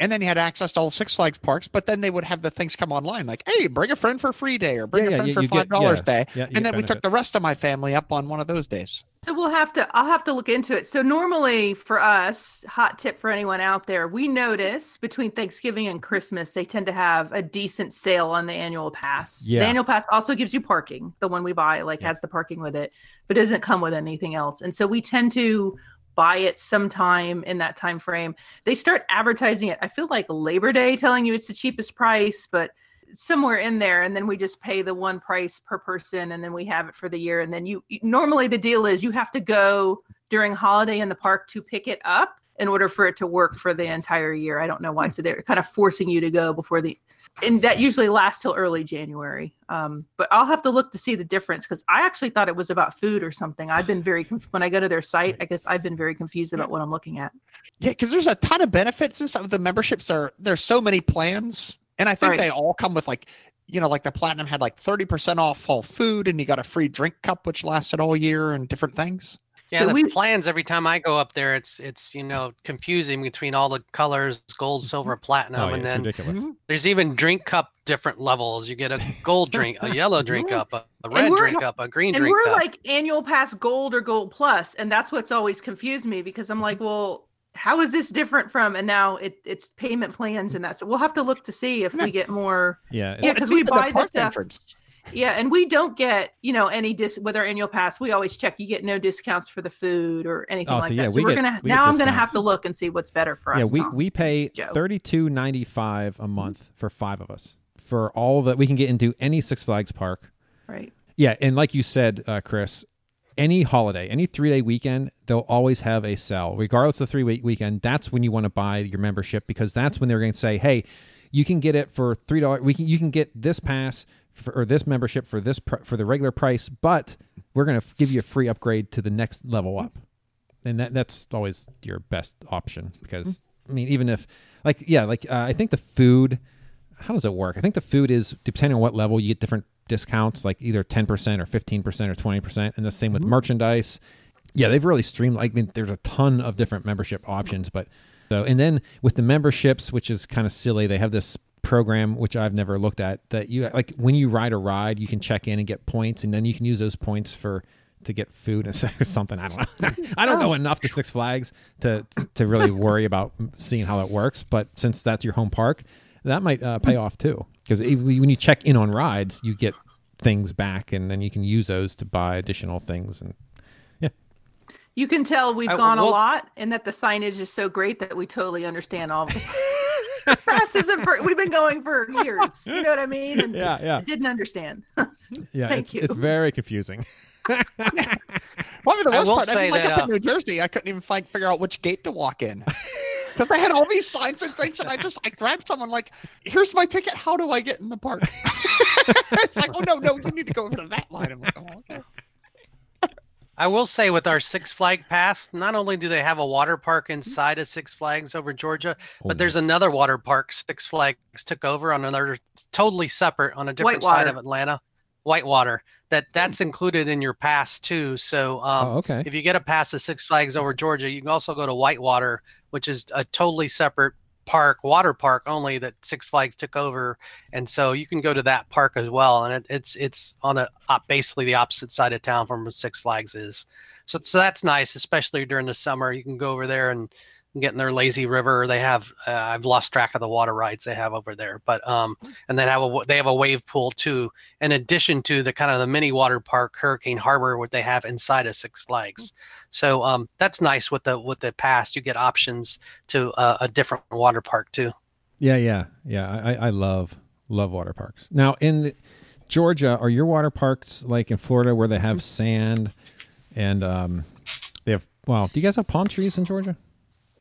and then you had access to all the Six Flags parks. But then they would have the things come online like, hey, bring a friend for free day or bring yeah, a friend yeah, for five dollars yeah, day. Yeah, and then we took the rest of my family up on one of those days. So we'll have to I'll have to look into it. So normally for us, hot tip for anyone out there, we notice between Thanksgiving and Christmas, they tend to have a decent sale on the annual pass. Yeah. The annual pass also gives you parking. The one we buy like yeah. has the parking with it, but doesn't come with anything else. And so we tend to buy it sometime in that time frame. They start advertising it, I feel like Labor Day, telling you it's the cheapest price, but somewhere in there. And then we just pay the one price per person, and then we have it for the year. And then you normally the deal is you have to go during Holiday in the Park to pick it up in order for it to work for the entire year. I don't know why. So they're kind of forcing you to go before the and that usually lasts till early January. Um, but I'll have to look to see the difference, because I actually thought it was about food or something. I've been very conf- when I go to their site, I guess I've been very confused about what I'm looking at. Yeah, because there's a ton of benefits and stuff. The memberships are there's so many plans, and I think right. they all come with like, you know, like the Platinum had like thirty percent off all food, and you got a free drink cup which lasted all year and different things. Yeah, so the we, plans every time I go up there, it's it's you know confusing between all the colors, gold, silver, platinum, oh, yeah, and then ridiculous. There's even drink cup different levels. You get a gold drink, a yellow drink cup, a, a red drink cup, a green drink cup. And we're like annual pass gold or gold plus, and that's what's always confused me, because I'm like, well, how is this different from? And now it it's payment plans and that. So we'll have to look to see if yeah. we get more. Yeah, yeah, because we buy the stuff. Entrance. Yeah, and we don't get, you know, any dis with our annual pass. We always check. You get no discounts for the food or anything oh, like so yeah, that. So we we're get, gonna we now. I'm gonna have to look and see what's better for yeah, us. Yeah, we, we pay thirty-two ninety-five a month for five of us for all that we can get into any Six Flags park. Right. Yeah, and like you said, uh, Chris, any holiday, any three day weekend, they'll always have a sale, regardless of the three week weekend. That's when you want to buy your membership, because that's when they're going to say, hey, you can get it for three dollars. We can you can get this pass. For, or this membership for this pr- for the regular price, but we're going to give you a free upgrade to the next level up, and that that's always your best option, because mm-hmm. I mean, even if like yeah like uh, I think the food, how does it work? I think the food is depending on what level you get different discounts, like either ten percent or fifteen percent or twenty percent, and the same with mm-hmm. merchandise. Yeah, they've really streamlined. I mean, there's a ton of different membership options, but so and then with the memberships, which is kind of silly, they have this program which I've never looked at, that you like when you ride a ride you can check in and get points, and then you can use those points for to get food and something. I don't know. I don't oh. know enough to Six Flags to to really worry about seeing how it works, but since that's your home park, that might uh, pay off too, because when you check in on rides you get things back, and then you can use those to buy additional things. And you can tell we've I, gone well, a lot, and that the signage is so great that we totally understand all of the passes. We've been going for years. You know what I mean? And yeah, yeah. I didn't understand. yeah, Thank it's, you. It's very confusing. well, for the most part, I mean, like that, up uh, in New Jersey, I couldn't even find, figure out which gate to walk in. Because they had all these signs and things, and I just I grabbed someone like, here's my ticket. How do I get in the park? It's like, oh, no, no, you need to go over to that line. I'm like, oh, okay. I will say with our Six Flag Pass, not only do they have a water park inside of Six Flags over Georgia, oh, but there's yes. another water park Six Flags took over on another totally separate on a different Whitewater. Side of Atlanta, Whitewater. That that's included in your pass too. So um, oh, okay. if you get a pass to Six Flags over Georgia, you can also go to Whitewater, which is a totally separate park, water park only, that Six Flags took over, and so you can go to that park as well. And it, it's it's on the basically the opposite side of town from where Six Flags is, so so that's nice, especially during the summer. You can go over there and get in their lazy river. They have uh, I've lost track of the water rides they have over there, but um and then have a they have a wave pool too, in addition to the kind of the mini water park Hurricane Harbor what they have inside of Six Flags. So um, that's nice with the with the pass. You get options to uh, a different water park too. Yeah, yeah, yeah. I, I love love water parks. Now in the, Georgia, are your water parks like in Florida where they have sand and um, they have? Well, do you guys have palm trees in Georgia?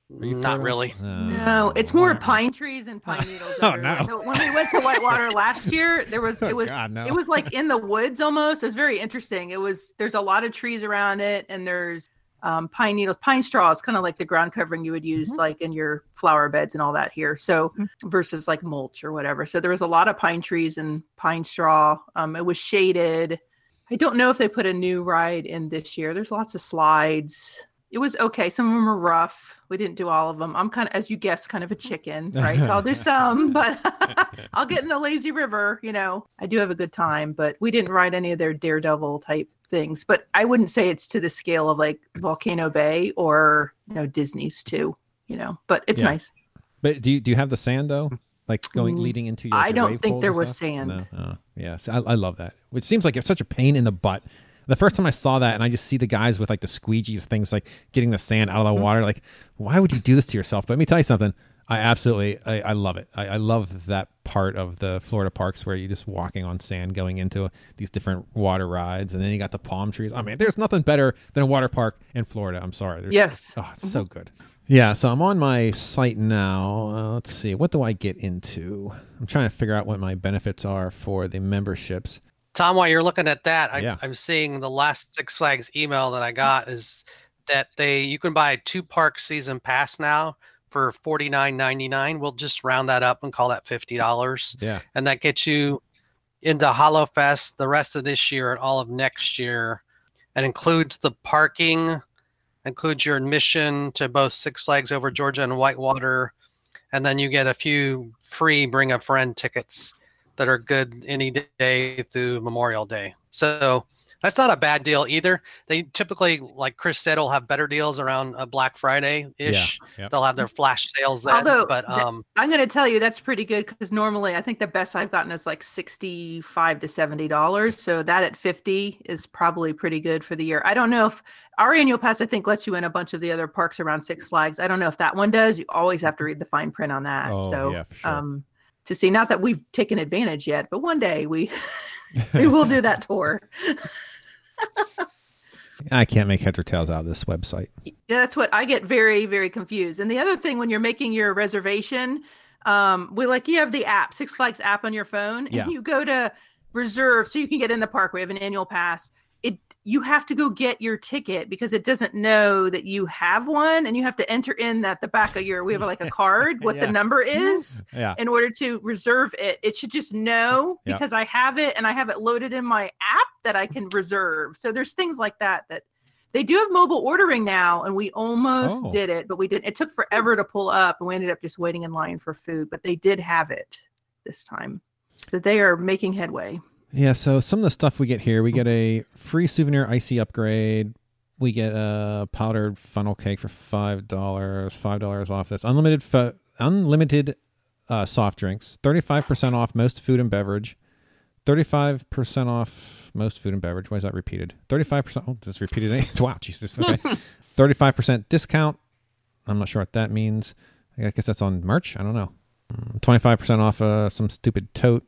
Not really. No, no, it's more pine trees and pine needles. oh no! So when we went to Whitewater last year, there was oh, it was God, no. it was like in the woods almost. It was very interesting. It was there's a lot of trees around it, and there's. Um, pine needles, pine straws, kind of like the ground covering you would use mm-hmm. like in your flower beds and all that here. So mm-hmm. versus like mulch or whatever. So there was a lot of pine trees and pine straw. Um, it was shaded. I don't know if they put a new ride in this year. There's lots of slides. It was okay. Some of them are rough. We didn't do all of them. I'm kind of, as you guess, kind of a chicken, right? So I'll do some, but I'll get in the lazy river. You know, I do have a good time, but we didn't ride any of their daredevil type things. But I wouldn't say it's to the scale of like Volcano Bay or, you know, Disney's too, you know, but it's yeah. nice. But do you, do you have the sand though? Like going leading into your, I your don't think there was stuff? Sand. No. Oh, yeah. So I, I love that. Which seems like it's such a pain in the butt. The first time I saw that, and I just see the guys with like the squeegees things, like getting the sand out of the water. Like, why would you do this to yourself? But let me tell you something. I absolutely, I, I love it. I, I love that part of the Florida parks where you're just walking on sand, going into these different water rides, and then you got the palm trees. I mean, there's nothing better than a water park in Florida. I'm sorry. There's, yes. Oh, it's mm-hmm. so good. Yeah, so I'm on my site now. Uh, let's see, what do I get into? I'm trying to figure out what my benefits are for the memberships. Tom, while you're looking at that, I, yeah. I'm seeing the last Six Flags email that I got is that they you can buy a two-park season pass now for forty-nine ninety-nine. We'll just round that up and call that fifty dollars. Yeah. And that gets you into Hallowfest the rest of this year and all of next year, and includes the parking, includes your admission to both Six Flags Over Georgia and Whitewater, and then you get a few free Bring a Friend tickets that are good any day through Memorial Day. So that's not a bad deal either. They typically, like Chris said, will have better deals around uh, Black Friday-ish. Yeah, yep. They'll have their flash sales then. Although, but, um, I'm going to tell you that's pretty good, because normally I think the best I've gotten is like sixty-five to seventy dollars. So that at fifty is probably pretty good for the year. I don't know if our annual pass, I think, lets you in a bunch of the other parks around Six Flags. I don't know if that one does. You always have to read the fine print on that. Oh, so yeah, for sure. um, to see, not that we've taken advantage yet, but one day we we will do that tour. I can't make heads or tails out of this website. That's what I get very, very confused. And the other thing, when you're making your reservation, um, we like you have the app, Six Flags app on your phone, and yeah. you go to reserve so you can get in the park. We have an annual pass. It you have to go get your ticket because it doesn't know that you have one, and you have to enter in that the back of your we have like a card what yeah. the number is yeah. in order to reserve it. It should just know yeah. because I have it and I have it loaded in my app that I can reserve. So there's things like that that they do have mobile ordering now, and we almost oh. did it, but we didn't. It took forever to pull up, and we ended up just waiting in line for food. But they did have it this time, so they are making headway. Yeah, so some of the stuff we get here, we get a free souvenir icy upgrade. We get a powdered funnel cake for five dollars, five dollars off this. Unlimited fo- unlimited uh, soft drinks, thirty-five percent off most food and beverage, thirty-five percent off most food and beverage. Why is that repeated? thirty-five percent, oh, that's repeated. Wow, Jesus, okay. thirty-five percent discount. I'm not sure what that means. I guess that's on merch. I don't know. twenty-five percent off uh, some stupid tote.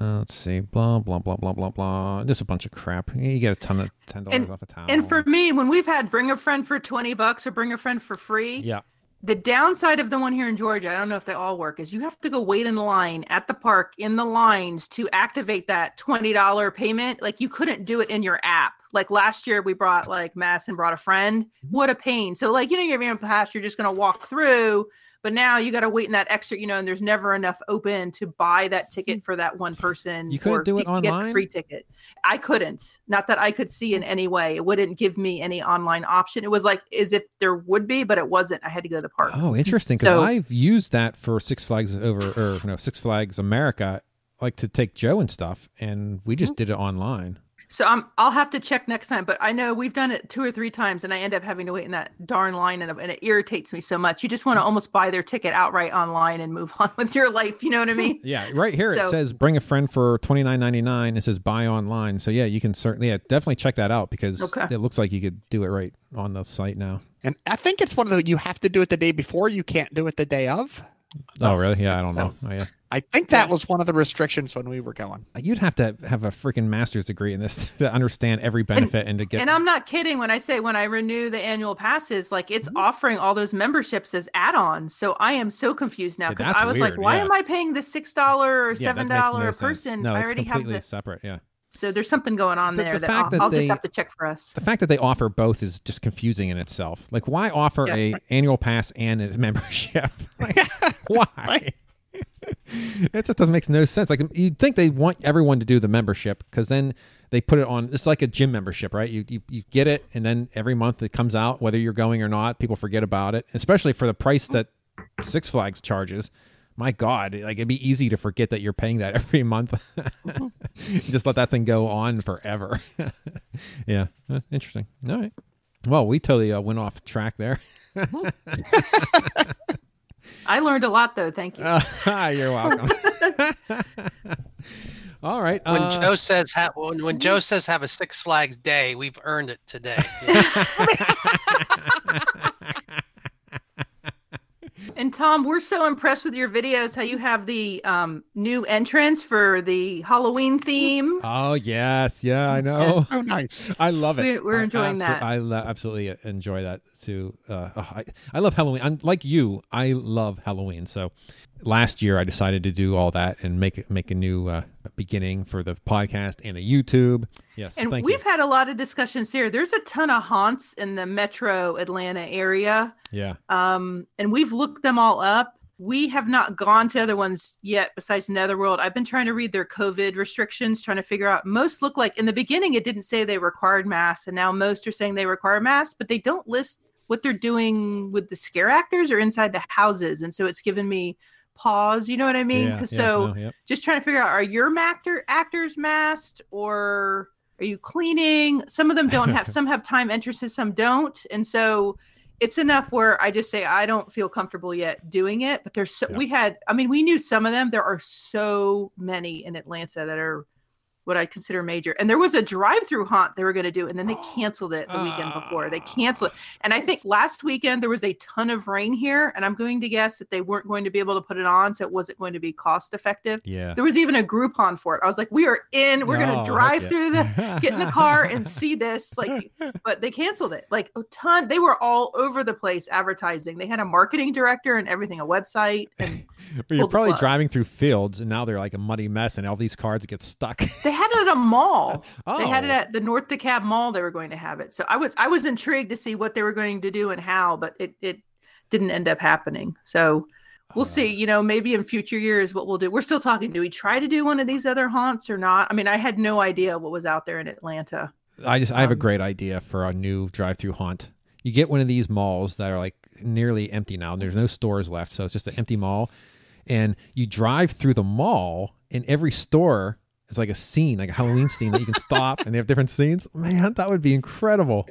Uh, let's see, blah, blah, blah, blah, blah, blah. Just a bunch of crap. You get a ton of ten dollars and, off a towel. And for me, when we've had Bring a Friend for twenty bucks or Bring a Friend for free, yeah. the downside of the one here in Georgia, I don't know if they all work, is you have to go wait in line at the park in the lines to activate that twenty dollars payment. Like you couldn't do it in your app. Like last year we brought like Mass and brought a friend. What a pain. So like, you know, you're in past, you're just going to walk through. But now you got to wait in that extra, you know, and there's never enough open to buy that ticket for that one person. You couldn't do it online? Get a free ticket. I couldn't. Not that I could see in any way. It wouldn't give me any online option. It was like as if there would be, but it wasn't. I had to go to the park. Oh, interesting. Because so, I've used that for Six Flags over, or you know, Six Flags America, like to take Joe and stuff, and we just did it online. So I'm, I'll have to check next time, but I know we've done it two or three times and I end up having to wait in that darn line, and, and it irritates me so much. You just want to almost buy their ticket outright online and move on with your life. You know what I mean? Yeah. Right here, so, it says Bring a Friend for twenty-nine ninety-nine. It says buy online. So yeah, you can certainly, yeah, definitely check that out because okay. it looks like you could do it right on the site now. And I think it's one of the, you have to do it the day before. You can't do it the day of. Oh, really? Yeah, I don't know. Oh, yeah. I think that was one of the restrictions when we were going. You'd have to have a freaking master's degree in this to understand every benefit and, and to get... And I'm not kidding when I say when I renew the annual passes, like it's mm-hmm. offering all those memberships as add-ons. So I am so confused now because yeah, I was weird. like, why yeah. am I paying the six dollars or seven dollars yeah, no a person? No, I already have the... separate, yeah. So there's something going on the, there the that I'll, that I'll they, just have to check for us. The fact that they offer both is just confusing in itself. Like why offer yeah. a annual pass and a membership? Like, why? Right? It just doesn't make no sense. Like you'd think they want everyone to do the membership because then they put it on. It's like a gym membership, right? You, you you get it, and then every month it comes out, whether you're going or not. People forget about it, especially for the price that Six Flags charges. My God, like it'd be easy to forget that you're paying that every month. Just let that thing go on forever. Yeah, interesting. All right. Well, we totally uh, went off track there. I learned a lot, though. Thank you. Uh, you're welcome. All right. When uh, Joe says ha- when, when Joe says have a Six Flags day, we've earned it today. And Tom, we're so impressed with your videos. How you have the um, new entrance for the Halloween theme? Oh yes, yeah, I know. So nice. I love it. We're, we're enjoying I absolutely, that. I lo- absolutely enjoy that. to uh, oh, I, I love Halloween. I'm like you, I love Halloween. So last year I decided to do all that and make make a new uh, beginning for the podcast and the YouTube. Yes, and thank we've you. had a lot of discussions here. There's a ton of haunts in the Metro Atlanta area. Yeah, um, and we've looked them all up. We have not gone to other ones yet besides Netherworld. I've been trying to read their COVID restrictions, trying to figure out. Most look like, in the beginning, it didn't say they required masks, and now most are saying they require masks, but they don't list what they're doing with the scare actors or inside the houses. And so it's given me pause, you know what I mean? Yeah, yeah, so no, yeah. just trying to figure out, are your actor, actors masked, or are you cleaning? Some of them don't have, some have time entrances, some don't. And so it's enough where I just say, I don't feel comfortable yet doing it, but there's so yeah. we had, I mean, we knew some of them. There are so many in Atlanta that are what I consider major. And there was a drive-through haunt they were going to do, and then they canceled it the uh, weekend before. They canceled it. And I think last weekend there was a ton of rain here, and I'm going to guess that they weren't going to be able to put it on, so it wasn't going to be cost effective. Yeah. There was even a Groupon for it. I was like, we are in, we're oh, going to drive okay. through the, get in the car and see this. Like, but they canceled it. Like a ton. They were all over the place advertising. They had a marketing director and everything, a website. And but you're probably driving through fields, and now they're like a muddy mess, and all these cars get stuck. They had it at a mall. Oh. They had it at the North DeKalb Mall. They were going to have it. So I was I was intrigued to see what they were going to do and how, but it, it didn't end up happening. So we'll uh, see. You know, maybe in future years what we'll do. We're still talking. Do we try to do one of these other haunts or not? I mean, I had no idea what was out there in Atlanta. I just um, I have a great idea for a new drive-through haunt. You get one of these malls that are like nearly empty now, and there's no stores left, so it's just an empty mall. And you drive through the mall, and every store it's like a scene, like a Halloween scene that you can stop and they have different scenes. Man, that would be incredible.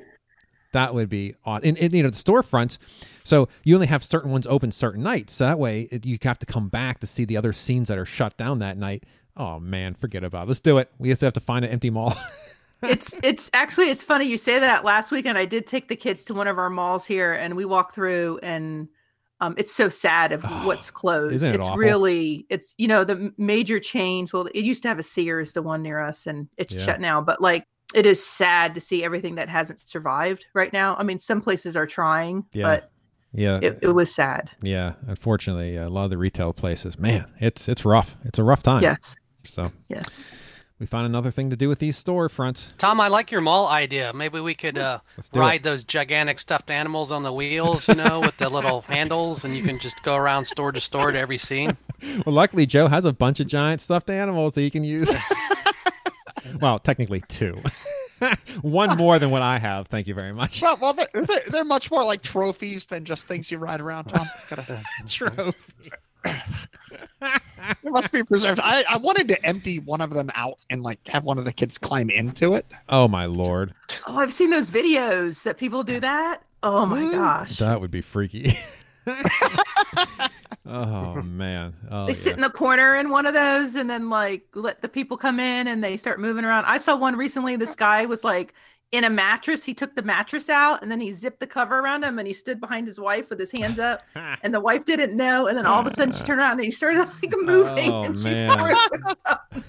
That would be awesome. And, and, you know, the storefronts. So you only have certain ones open certain nights. So that way it, you have to come back to see the other scenes that are shut down that night. Oh, man, forget about it. Let's do it. We just have to find an empty mall. It's it's actually, it's funny you say that. Last weekend I did take the kids to one of our malls here, and we walked through, and Um, it's so sad of oh, what's closed. Isn't it it's awful? Really, it's, you know, the major chains. Well, it used to have a Sears, the one near us, and it's yeah. shut now. But like, it is sad to see everything that hasn't survived right now. I mean, some places are trying, yeah. but yeah, it, it was sad. Yeah. Unfortunately, a lot of the retail places, man, it's, it's rough. It's a rough time. Yes. So yes. We found another thing to do with these storefronts. Tom, I like your mall idea. Maybe we could uh, ride it. Those gigantic stuffed animals on the wheels, you know, with the little handles, and you can just go around store to store to every scene. Well, luckily, Joe has a bunch of giant stuffed animals that he can use. Well, technically two. One more than what I have. Thank you very much. Well, well they're, they're, they're much more like trophies than just things you ride around, Tom. Trophy. It must be preserved. I, I wanted to empty one of them out and like have one of the kids climb into it. Oh my Lord. Oh, I've seen those videos that people do that. Oh my mm. gosh. That would be freaky. Oh man. Oh, they sit yeah. in the corner in one of those and then like let the people come in and they start moving around. I saw one recently. This guy was like in a mattress. He took the mattress out and then he zipped the cover around him and he stood behind his wife with his hands up and the wife didn't know. And then all of a sudden she turned around and he started like moving. Oh, and she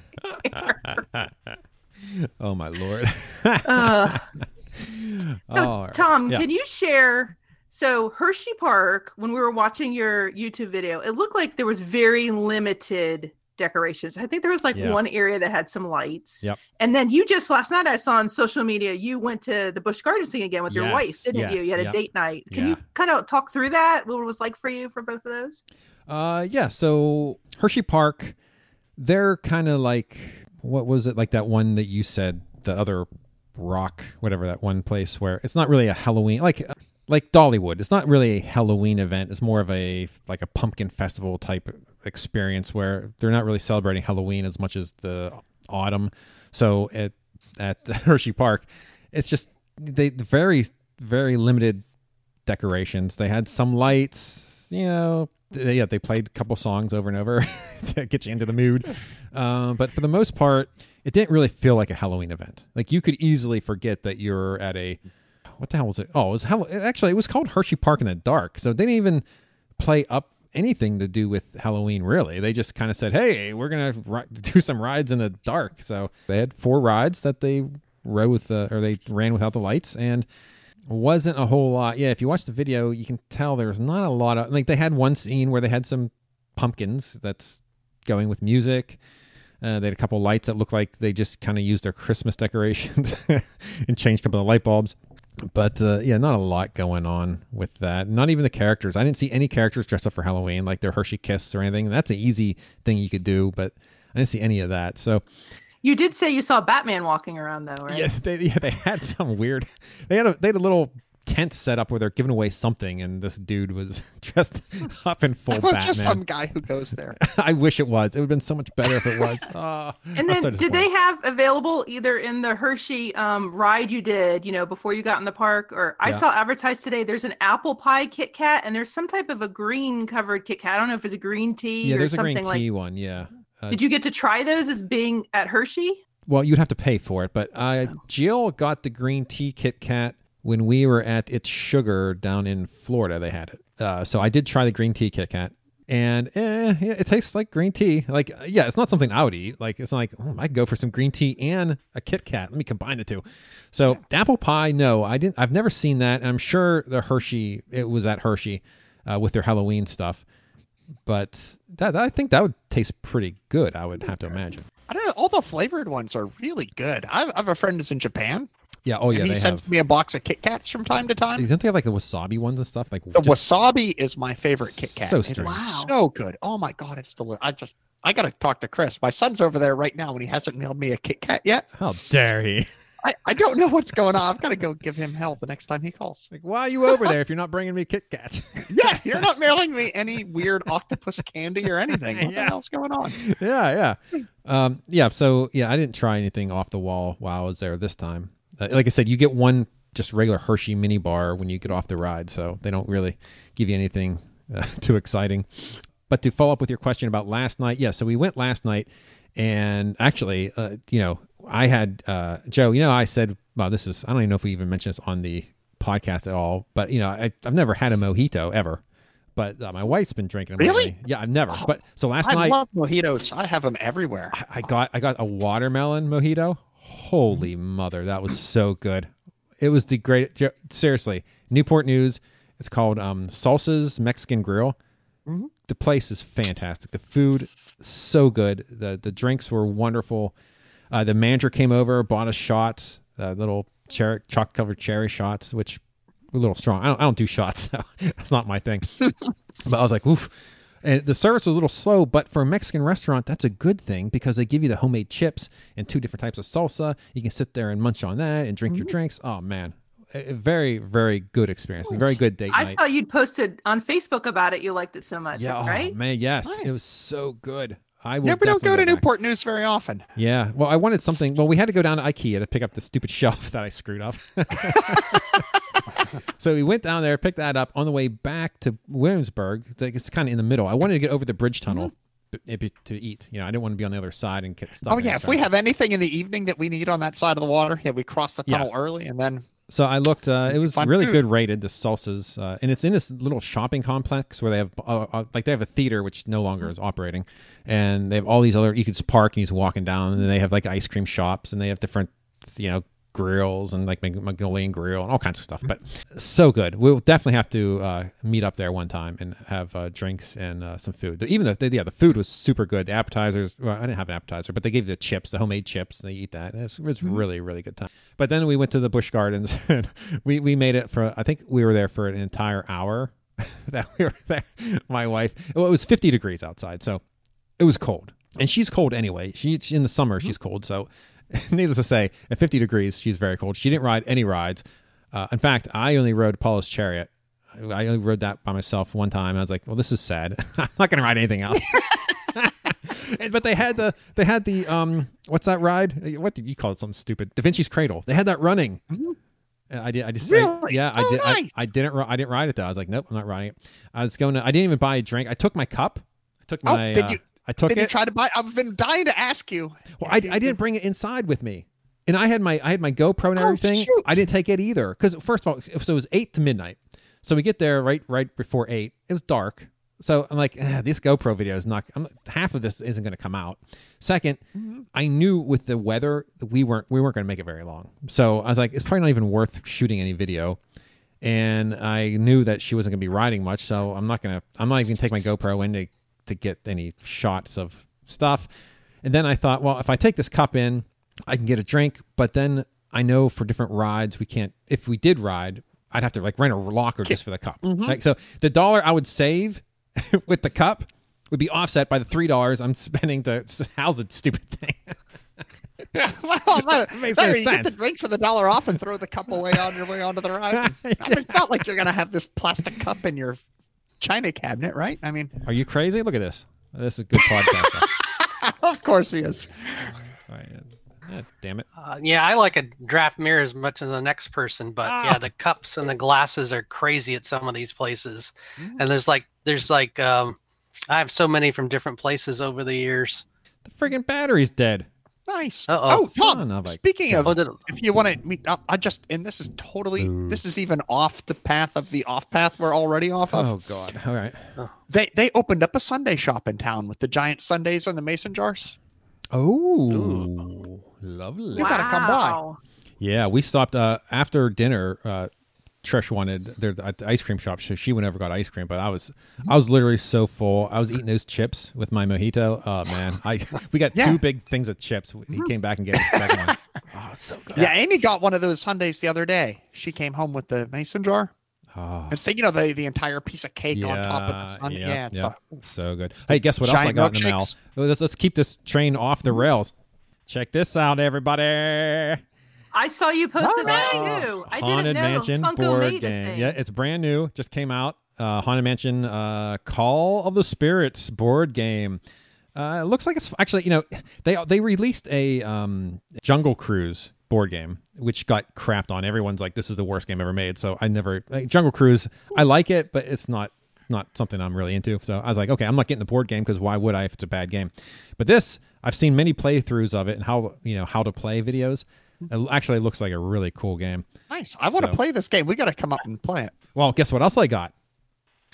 threw Oh my Lord. uh, so oh, Tom, yeah. can you share? So Hershey Park, when we were watching your YouTube video, it looked like there was very limited decorations. I think there was like yeah. one area that had some lights. Yep. And then you just last night I saw on social media you went to the Busch Gardens thing again with yes, your wife, didn't yes, you? You had a yep. date night. Can yeah. you kind of talk through that? What it was like for you for both of those? Uh, yeah. So Hershey Park, they're kind of like, what was it? Like that one that you said, the other rock, whatever, that one place where it's not really a Halloween, like like Dollywood. It's not really a Halloween event. It's more of a like a pumpkin festival type experience where they're not really celebrating Halloween as much as the autumn. So at at Hershey Park, it's just they very very limited decorations. They had some lights, you know. They, yeah, they played a couple songs over and over to get you into the mood. Um, but for the most part, it didn't really feel like a Halloween event. Like you could easily forget that you're at a what the hell was it? Oh, it was Hall- actually it was called Hershey Park in the Dark. So they didn't even play up anything to do with Halloween, really. They just kind of said, hey, we're gonna ri- do some rides in the dark. So they had four rides that they rode with the, or they ran without the lights, and wasn't a whole lot. Yeah, if you watch the video, you can tell there's not a lot of, like, they had one scene where they had some pumpkins that's going with music. Uh, they had a couple lights that looked like they just kind of used their Christmas decorations and changed a couple of light bulbs. But uh, yeah, not a lot going on with that. Not even the characters. I didn't see any characters dressed up for Halloween, like their Hershey Kiss or anything. That's an easy thing you could do, but I didn't see any of that. So you did say you saw Batman walking around, though, right? Yeah, they, yeah, they had some weird. They had a they had a little tent set up where they're giving away something, and this dude was dressed up in full Batman. It was just some guy who goes there. I wish it was. It would have been so much better if it was. Uh, and then, so did they have available either in the Hershey um, ride you did, you know, before you got in the park, or I yeah. saw advertised today, there's an apple pie Kit Kat, and there's some type of a green covered Kit Kat. I don't know if it's a green tea yeah, or something like. Yeah, there's a green tea like... one. Yeah. Uh, did you get to try those as being at Hershey? Well, you'd have to pay for it, but uh, oh. Jill got the green tea Kit Kat when we were at It's Sugar down in Florida. They had it. Uh, so I did try the green tea Kit Kat, and eh, it tastes like green tea. Like, yeah, it's not something I would eat. Like, it's not like, oh, I could go for some green tea and a Kit Kat. Let me combine the two. So yeah. Apple pie, no, I didn't. I've never seen that. And I'm sure the Hershey, it was at Hershey uh, with their Halloween stuff. But that, I think that would taste pretty good, I would have to imagine. I don't know. All the flavored ones are really good. I have, I have a friend who's in Japan. Yeah. Oh, yeah. And he they sends have... me a box of Kit Kats from time to time. Don't they have like the wasabi ones and stuff? Like the just... wasabi is my favorite Kit Kat. So strange. Wow. So good. Oh my God, it's delicious. I just I gotta talk to Chris. My son's over there right now, and he hasn't mailed me a Kit Kat yet. How dare he? I, I don't know what's going on. I've got to go give him hell the next time he calls. Like, why are you over there if you're not bringing me Kit Kats? Yeah, you're not mailing me any weird octopus candy or anything. What yeah. the hell's going on? Yeah, yeah. Um, yeah, so, yeah, I didn't try anything off the wall while I was there this time. Uh, like I said, you get one just regular Hershey mini bar when you get off the ride, so they don't really give you anything uh, too exciting. But to follow up with your question about last night, yeah, so we went last night, and actually, uh, you know, I had, uh, Joe, you know, I said, well, this is, I don't even know if we even mentioned this on the podcast at all, but you know, I, I've never had a mojito ever, but uh, my wife's been drinking them. Really? Lately. Yeah. I've never, oh, but so last I night, I love mojitos. I have them everywhere. I, I got, I got a watermelon mojito. Holy mother. That was so good. It was the great, seriously, Newport News. It's called, um, Salsa's Mexican Grill. Mm-hmm. The place is fantastic. The food, so good. The, the drinks were wonderful. Uh, the manager came over, bought us shots, uh, little cherry, chalk-covered cherry shots, which were a little strong. I don't, I don't do shots. So that's not my thing. But I was like, oof. And the service was a little slow, but for a Mexican restaurant, that's a good thing because they give you the homemade chips and two different types of salsa. You can sit there and munch on that and drink mm-hmm. your drinks. Oh, man. A very, very good experience. A very good date I night. I saw you'd posted on Facebook about it. You liked it so much, yeah, right? Oh, man, yes. Nice. It was so good. I will yeah, we don't go to Newport back. News very often. Yeah. Well, I wanted something. Well, we had to go down to IKEA to pick up the stupid shelf that I screwed up. So we went down there, picked that up on the way back to Williamsburg. It's, like, it's kind of in the middle. I wanted to get over the bridge tunnel mm-hmm. b- to eat. You know, I didn't want to be on the other side and get stuck. Oh, yeah. If we have anything in the evening that we need on that side of the water, yeah, we cross the tunnel yeah. early and then... So I looked, uh, it was Fun really food. Good rated, the salsas. Uh, and it's in this little shopping complex where they have, uh, uh, like they have a theater, which no longer is operating. And they have all these other, you could just park and you're just walking down. And they have like ice cream shops and they have different, you know, grills and like Mongolian grill and all kinds of stuff. But so good. We'll definitely have to uh, meet up there one time and have uh, drinks and uh, some food. Even though, yeah, the food was super good. The appetizers, well, I didn't have an appetizer, but they gave you the chips, the homemade chips, and they eat that. It's it mm-hmm. really, really good time. But then we went to the Busch Gardens and we, we made it for, I think we were there for an entire hour that we were there. My wife, well, it was fifty degrees outside, so it was cold. And she's cold anyway. She, she in the summer, mm-hmm. she's cold, so... Needless to say, at fifty degrees, she's very cold. She didn't ride any rides. Uh, in fact, I only rode Paula's Chariot. I only rode that by myself one time. I was like, well, this is sad. I'm not going to ride anything else. But they had the, they had the, um, what's that ride? What did you call it? Something stupid. Da Vinci's Cradle. They had that running. Mm-hmm. I did. I just really? I, yeah. Oh, I did. Nice. I, I didn't. I didn't ride it though. I was like, nope, I'm not riding it. I was going to. I didn't even buy a drink. I took my cup. I took my. Oh, did uh, you- I took Did it. Did you try to buy? I've been dying to ask you. Well, I, I didn't bring it inside with me, and I had my I had my GoPro and oh, everything. Shoot. I didn't take it either because first of all, so it was eight to midnight, so we get there right right before eight. It was dark, so I'm like, eh, this GoPro video is not. I'm, half of this isn't going to come out. Second, mm-hmm. I knew with the weather we weren't we weren't going to make it very long, so I was like, it's probably not even worth shooting any video. and I knew that she wasn't going to be riding much, so I'm not going to, I'm not even going to take my GoPro in to, to get any shots of stuff. And then I thought, well, if I take this cup in, I can get a drink, but then I know for different rides, we can't, if we did ride, I'd have to like rent a locker just for the cup. Mm-hmm. Like, so the dollar I would save with the cup would be offset by the three dollars I'm spending to house a stupid thing. Yeah, well, that makes no sense. You get the drink for the dollar off and throw the cup away on your way onto the ride. Yeah. I mean, it's not like you're going to have this plastic cup in your china cabinet, right? I mean, are you crazy? Look at this. This is a good podcast. Of course he is. All right. God damn it. Uh, yeah, I like a draft mirror as much as the next person, but ah. yeah, the cups and the glasses are crazy at some of these places. Mm. And there's like, there's like, um, I have so many from different places over the years. The friggin' battery's dead. Nice. Uh-oh. Oh, Tom, of speaking of, oh, if you want to meet up, I just, and this is totally, Ooh. this is even off the path of the off path we're already off of. Oh, God. All right. Oh. They, they opened up a Sunday shop in town with the giant sundaes and the mason jars. Oh, Ooh. Lovely. You wow. gotta come by. Yeah, we stopped uh, after dinner. Uh, Trish wanted their at the ice cream shop, so she went over and got ice cream. But I was, mm-hmm. I was literally so full. I was eating those chips with my mojito. Oh man, I we got yeah. two big things of chips. He came back and gave us the second one. Oh, so good. Yeah, Amy got one of those sundaes the other day. She came home with the mason jar. Oh. And say, you know, the, the entire piece of cake yeah, on top of the sun. Yeah, yeah, it's yeah. A, so good. Hey, guess what else I got in the mail? Let's, let's keep this train off the rails. Check this out, everybody. I saw you posted oh, that too. I Haunted didn't know. Mansion Funko board game. Thing. Yeah, it's brand new. Just came out. Uh, Haunted Mansion uh, Call of the Spirits board game. Uh, it looks like it's actually, you know, they they released a um, Jungle Cruise board game, which got crapped on. Everyone's like, this is the worst game ever made. So I never, like, Jungle Cruise, I like it, but it's not not something I'm really into. So I was like, okay, I'm not getting the board game because why would I if it's a bad game? But this, I've seen many playthroughs of it and how, you know, how to play videos. It actually looks like a really cool game. Nice. I so, want to play this game. We got to come up and play it. Well, guess what else I got?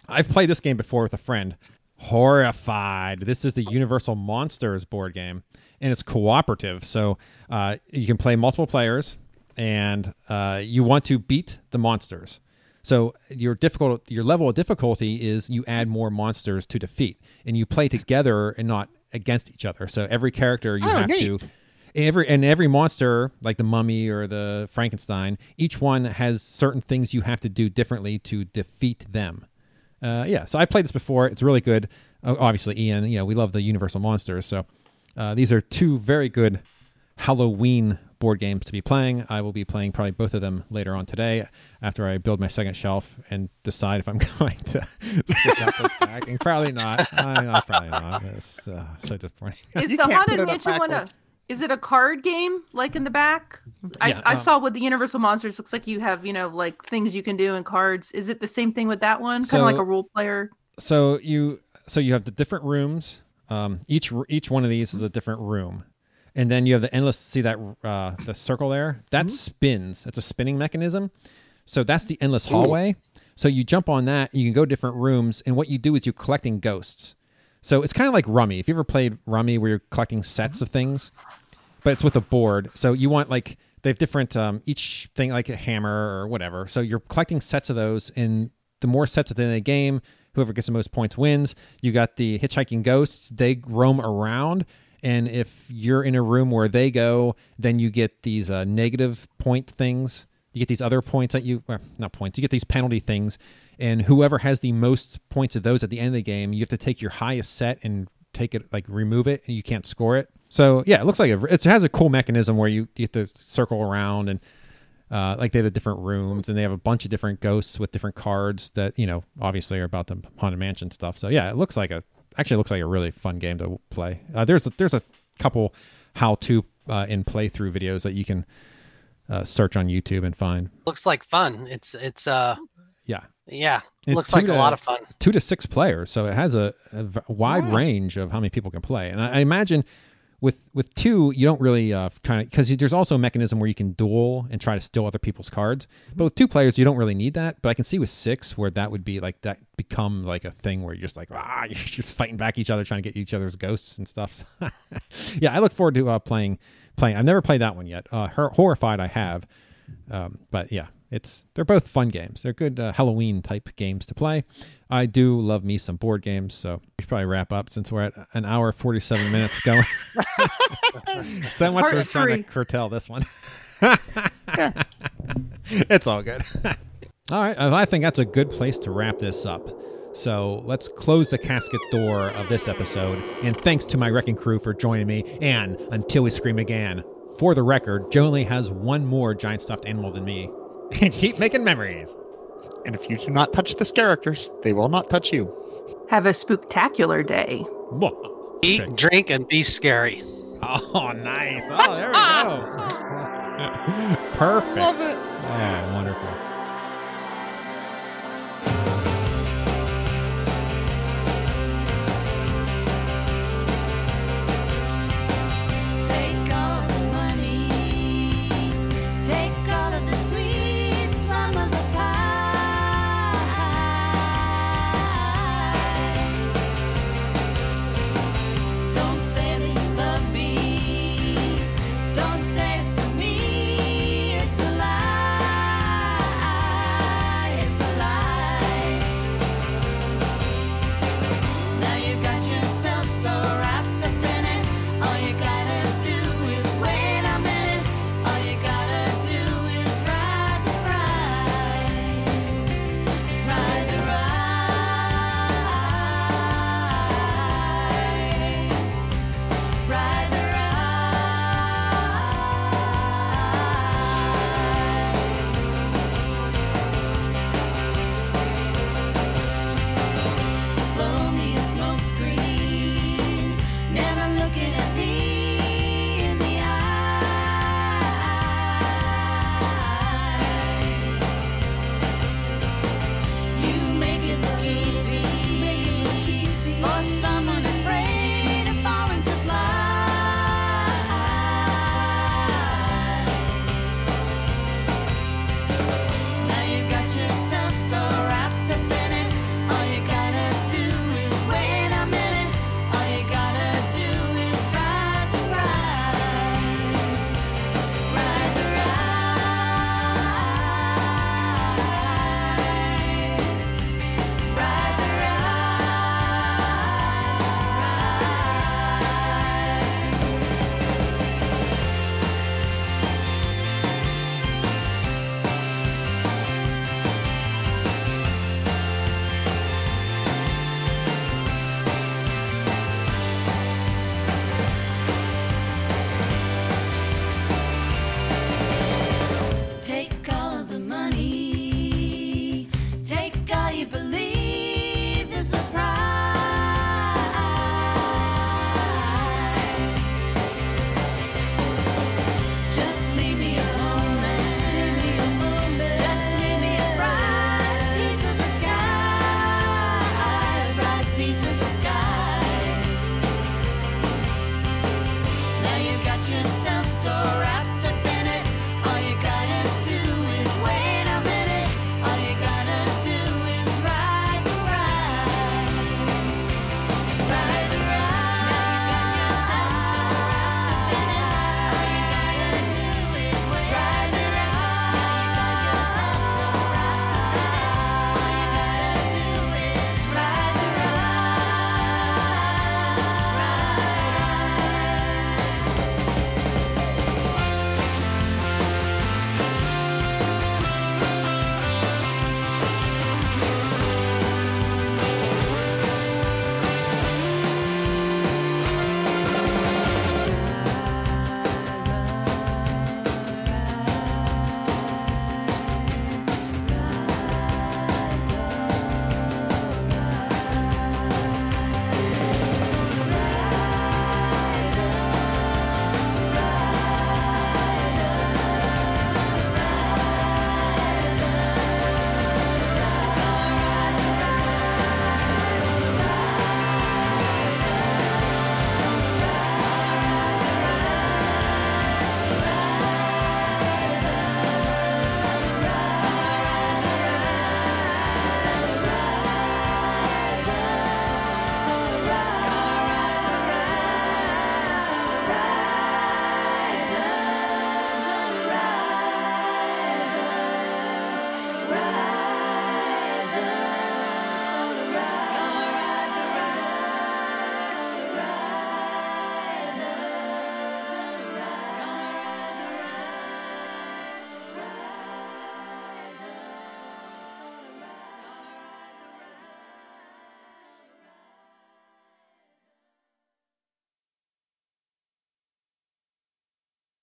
I've played this game before with a friend. Horrified. This is the Universal Monsters board game. And it's cooperative, so uh, you can play multiple players, and uh, you want to beat the monsters. So your difficult, your level of difficulty is you add more monsters to defeat, and you play together and not against each other. So every character you oh, have neat. to, every and every monster, like the mummy or the Frankenstein, each one has certain things you have to do differently to defeat them. Uh, yeah, so I played this before. It's really good. Obviously, Ian, you know, we love the Universal Monsters, so. Uh, these are two very good Halloween board games to be playing. I will be playing probably both of them later on today after I build my second shelf and decide if I'm going to stick out this back. And probably not. I, probably not. It's uh, so disappointing. Is the Haunted Mansion one a, is it a card game like in the back? I, yeah, I um, saw with the Universal Monsters. Looks like you have, you know, like things you can do and cards. Is it the same thing with that one? Kind so, of like a role player? So you so you have the different rooms. Um, each each one of these is a different room, and then you have the endless. See that uh, the circle there? That mm-hmm. spins. That's a spinning mechanism. So that's the endless hallway. Ooh. So you jump on that. You can go to different rooms, and what you do is you're collecting ghosts. So it's kind of like Rummy. If you ever played Rummy, where you're collecting sets of things, but it's with a board. So you want like they have different um, each thing like a hammer or whatever. So you're collecting sets of those, and the more sets at the end of the game. Whoever gets the most points wins. You got the hitchhiking ghosts. They roam around. And if you're in a room where they go, then you get these uh, negative point things. You get these other points that you, well, not points, you get these penalty things. And whoever has the most points of those at the end of the game, you have to take your highest set and take it, like remove it, and you can't score it. So yeah, it looks like it, it has a cool mechanism where you, you have to circle around and Uh, like they have the different rooms, and they have a bunch of different ghosts with different cards that, you know, obviously are about the Haunted Mansion stuff. So yeah, it looks like a actually it looks like a really fun game to play. Uh, there's a, there's a couple how to uh, in playthrough videos that you can uh, search on YouTube and find. Looks like fun. It's it's uh yeah yeah it looks like to, a lot of fun. Two to six players, so it has a, a wide yeah. range of how many people can play, and I, I imagine. With with two, you don't really uh, kind of... Because there's also a mechanism where you can duel and try to steal other people's cards. But with two players, you don't really need that. But I can see with six where that would be like... That become like a thing where you're just like... Ah, you're just fighting back each other, trying to get each other's ghosts and stuff. So yeah, I look forward to uh, playing... playing. I've never played that one yet. Uh, Horrified, I have. Um, but yeah, it's they're both fun games. They're good uh, Halloween type games to play. I do love me some board games, so we should probably wrap up since we're at an hour forty-seven minutes going. So much we're trying to curtail this one. Yeah. It's all good. All right, I think that's a good place to wrap this up. So let's close the casket door of this episode. And thanks to my wrecking crew for joining me. And until we scream again, for the record, Joe only has one more giant stuffed animal than me. And keep making memories. And if you do not touch these characters, they will not touch you. Have a spooktacular day. Eat, okay. Drink, and be scary. Oh, nice. Oh, there we go. Perfect. Love it. Oh, wonderful.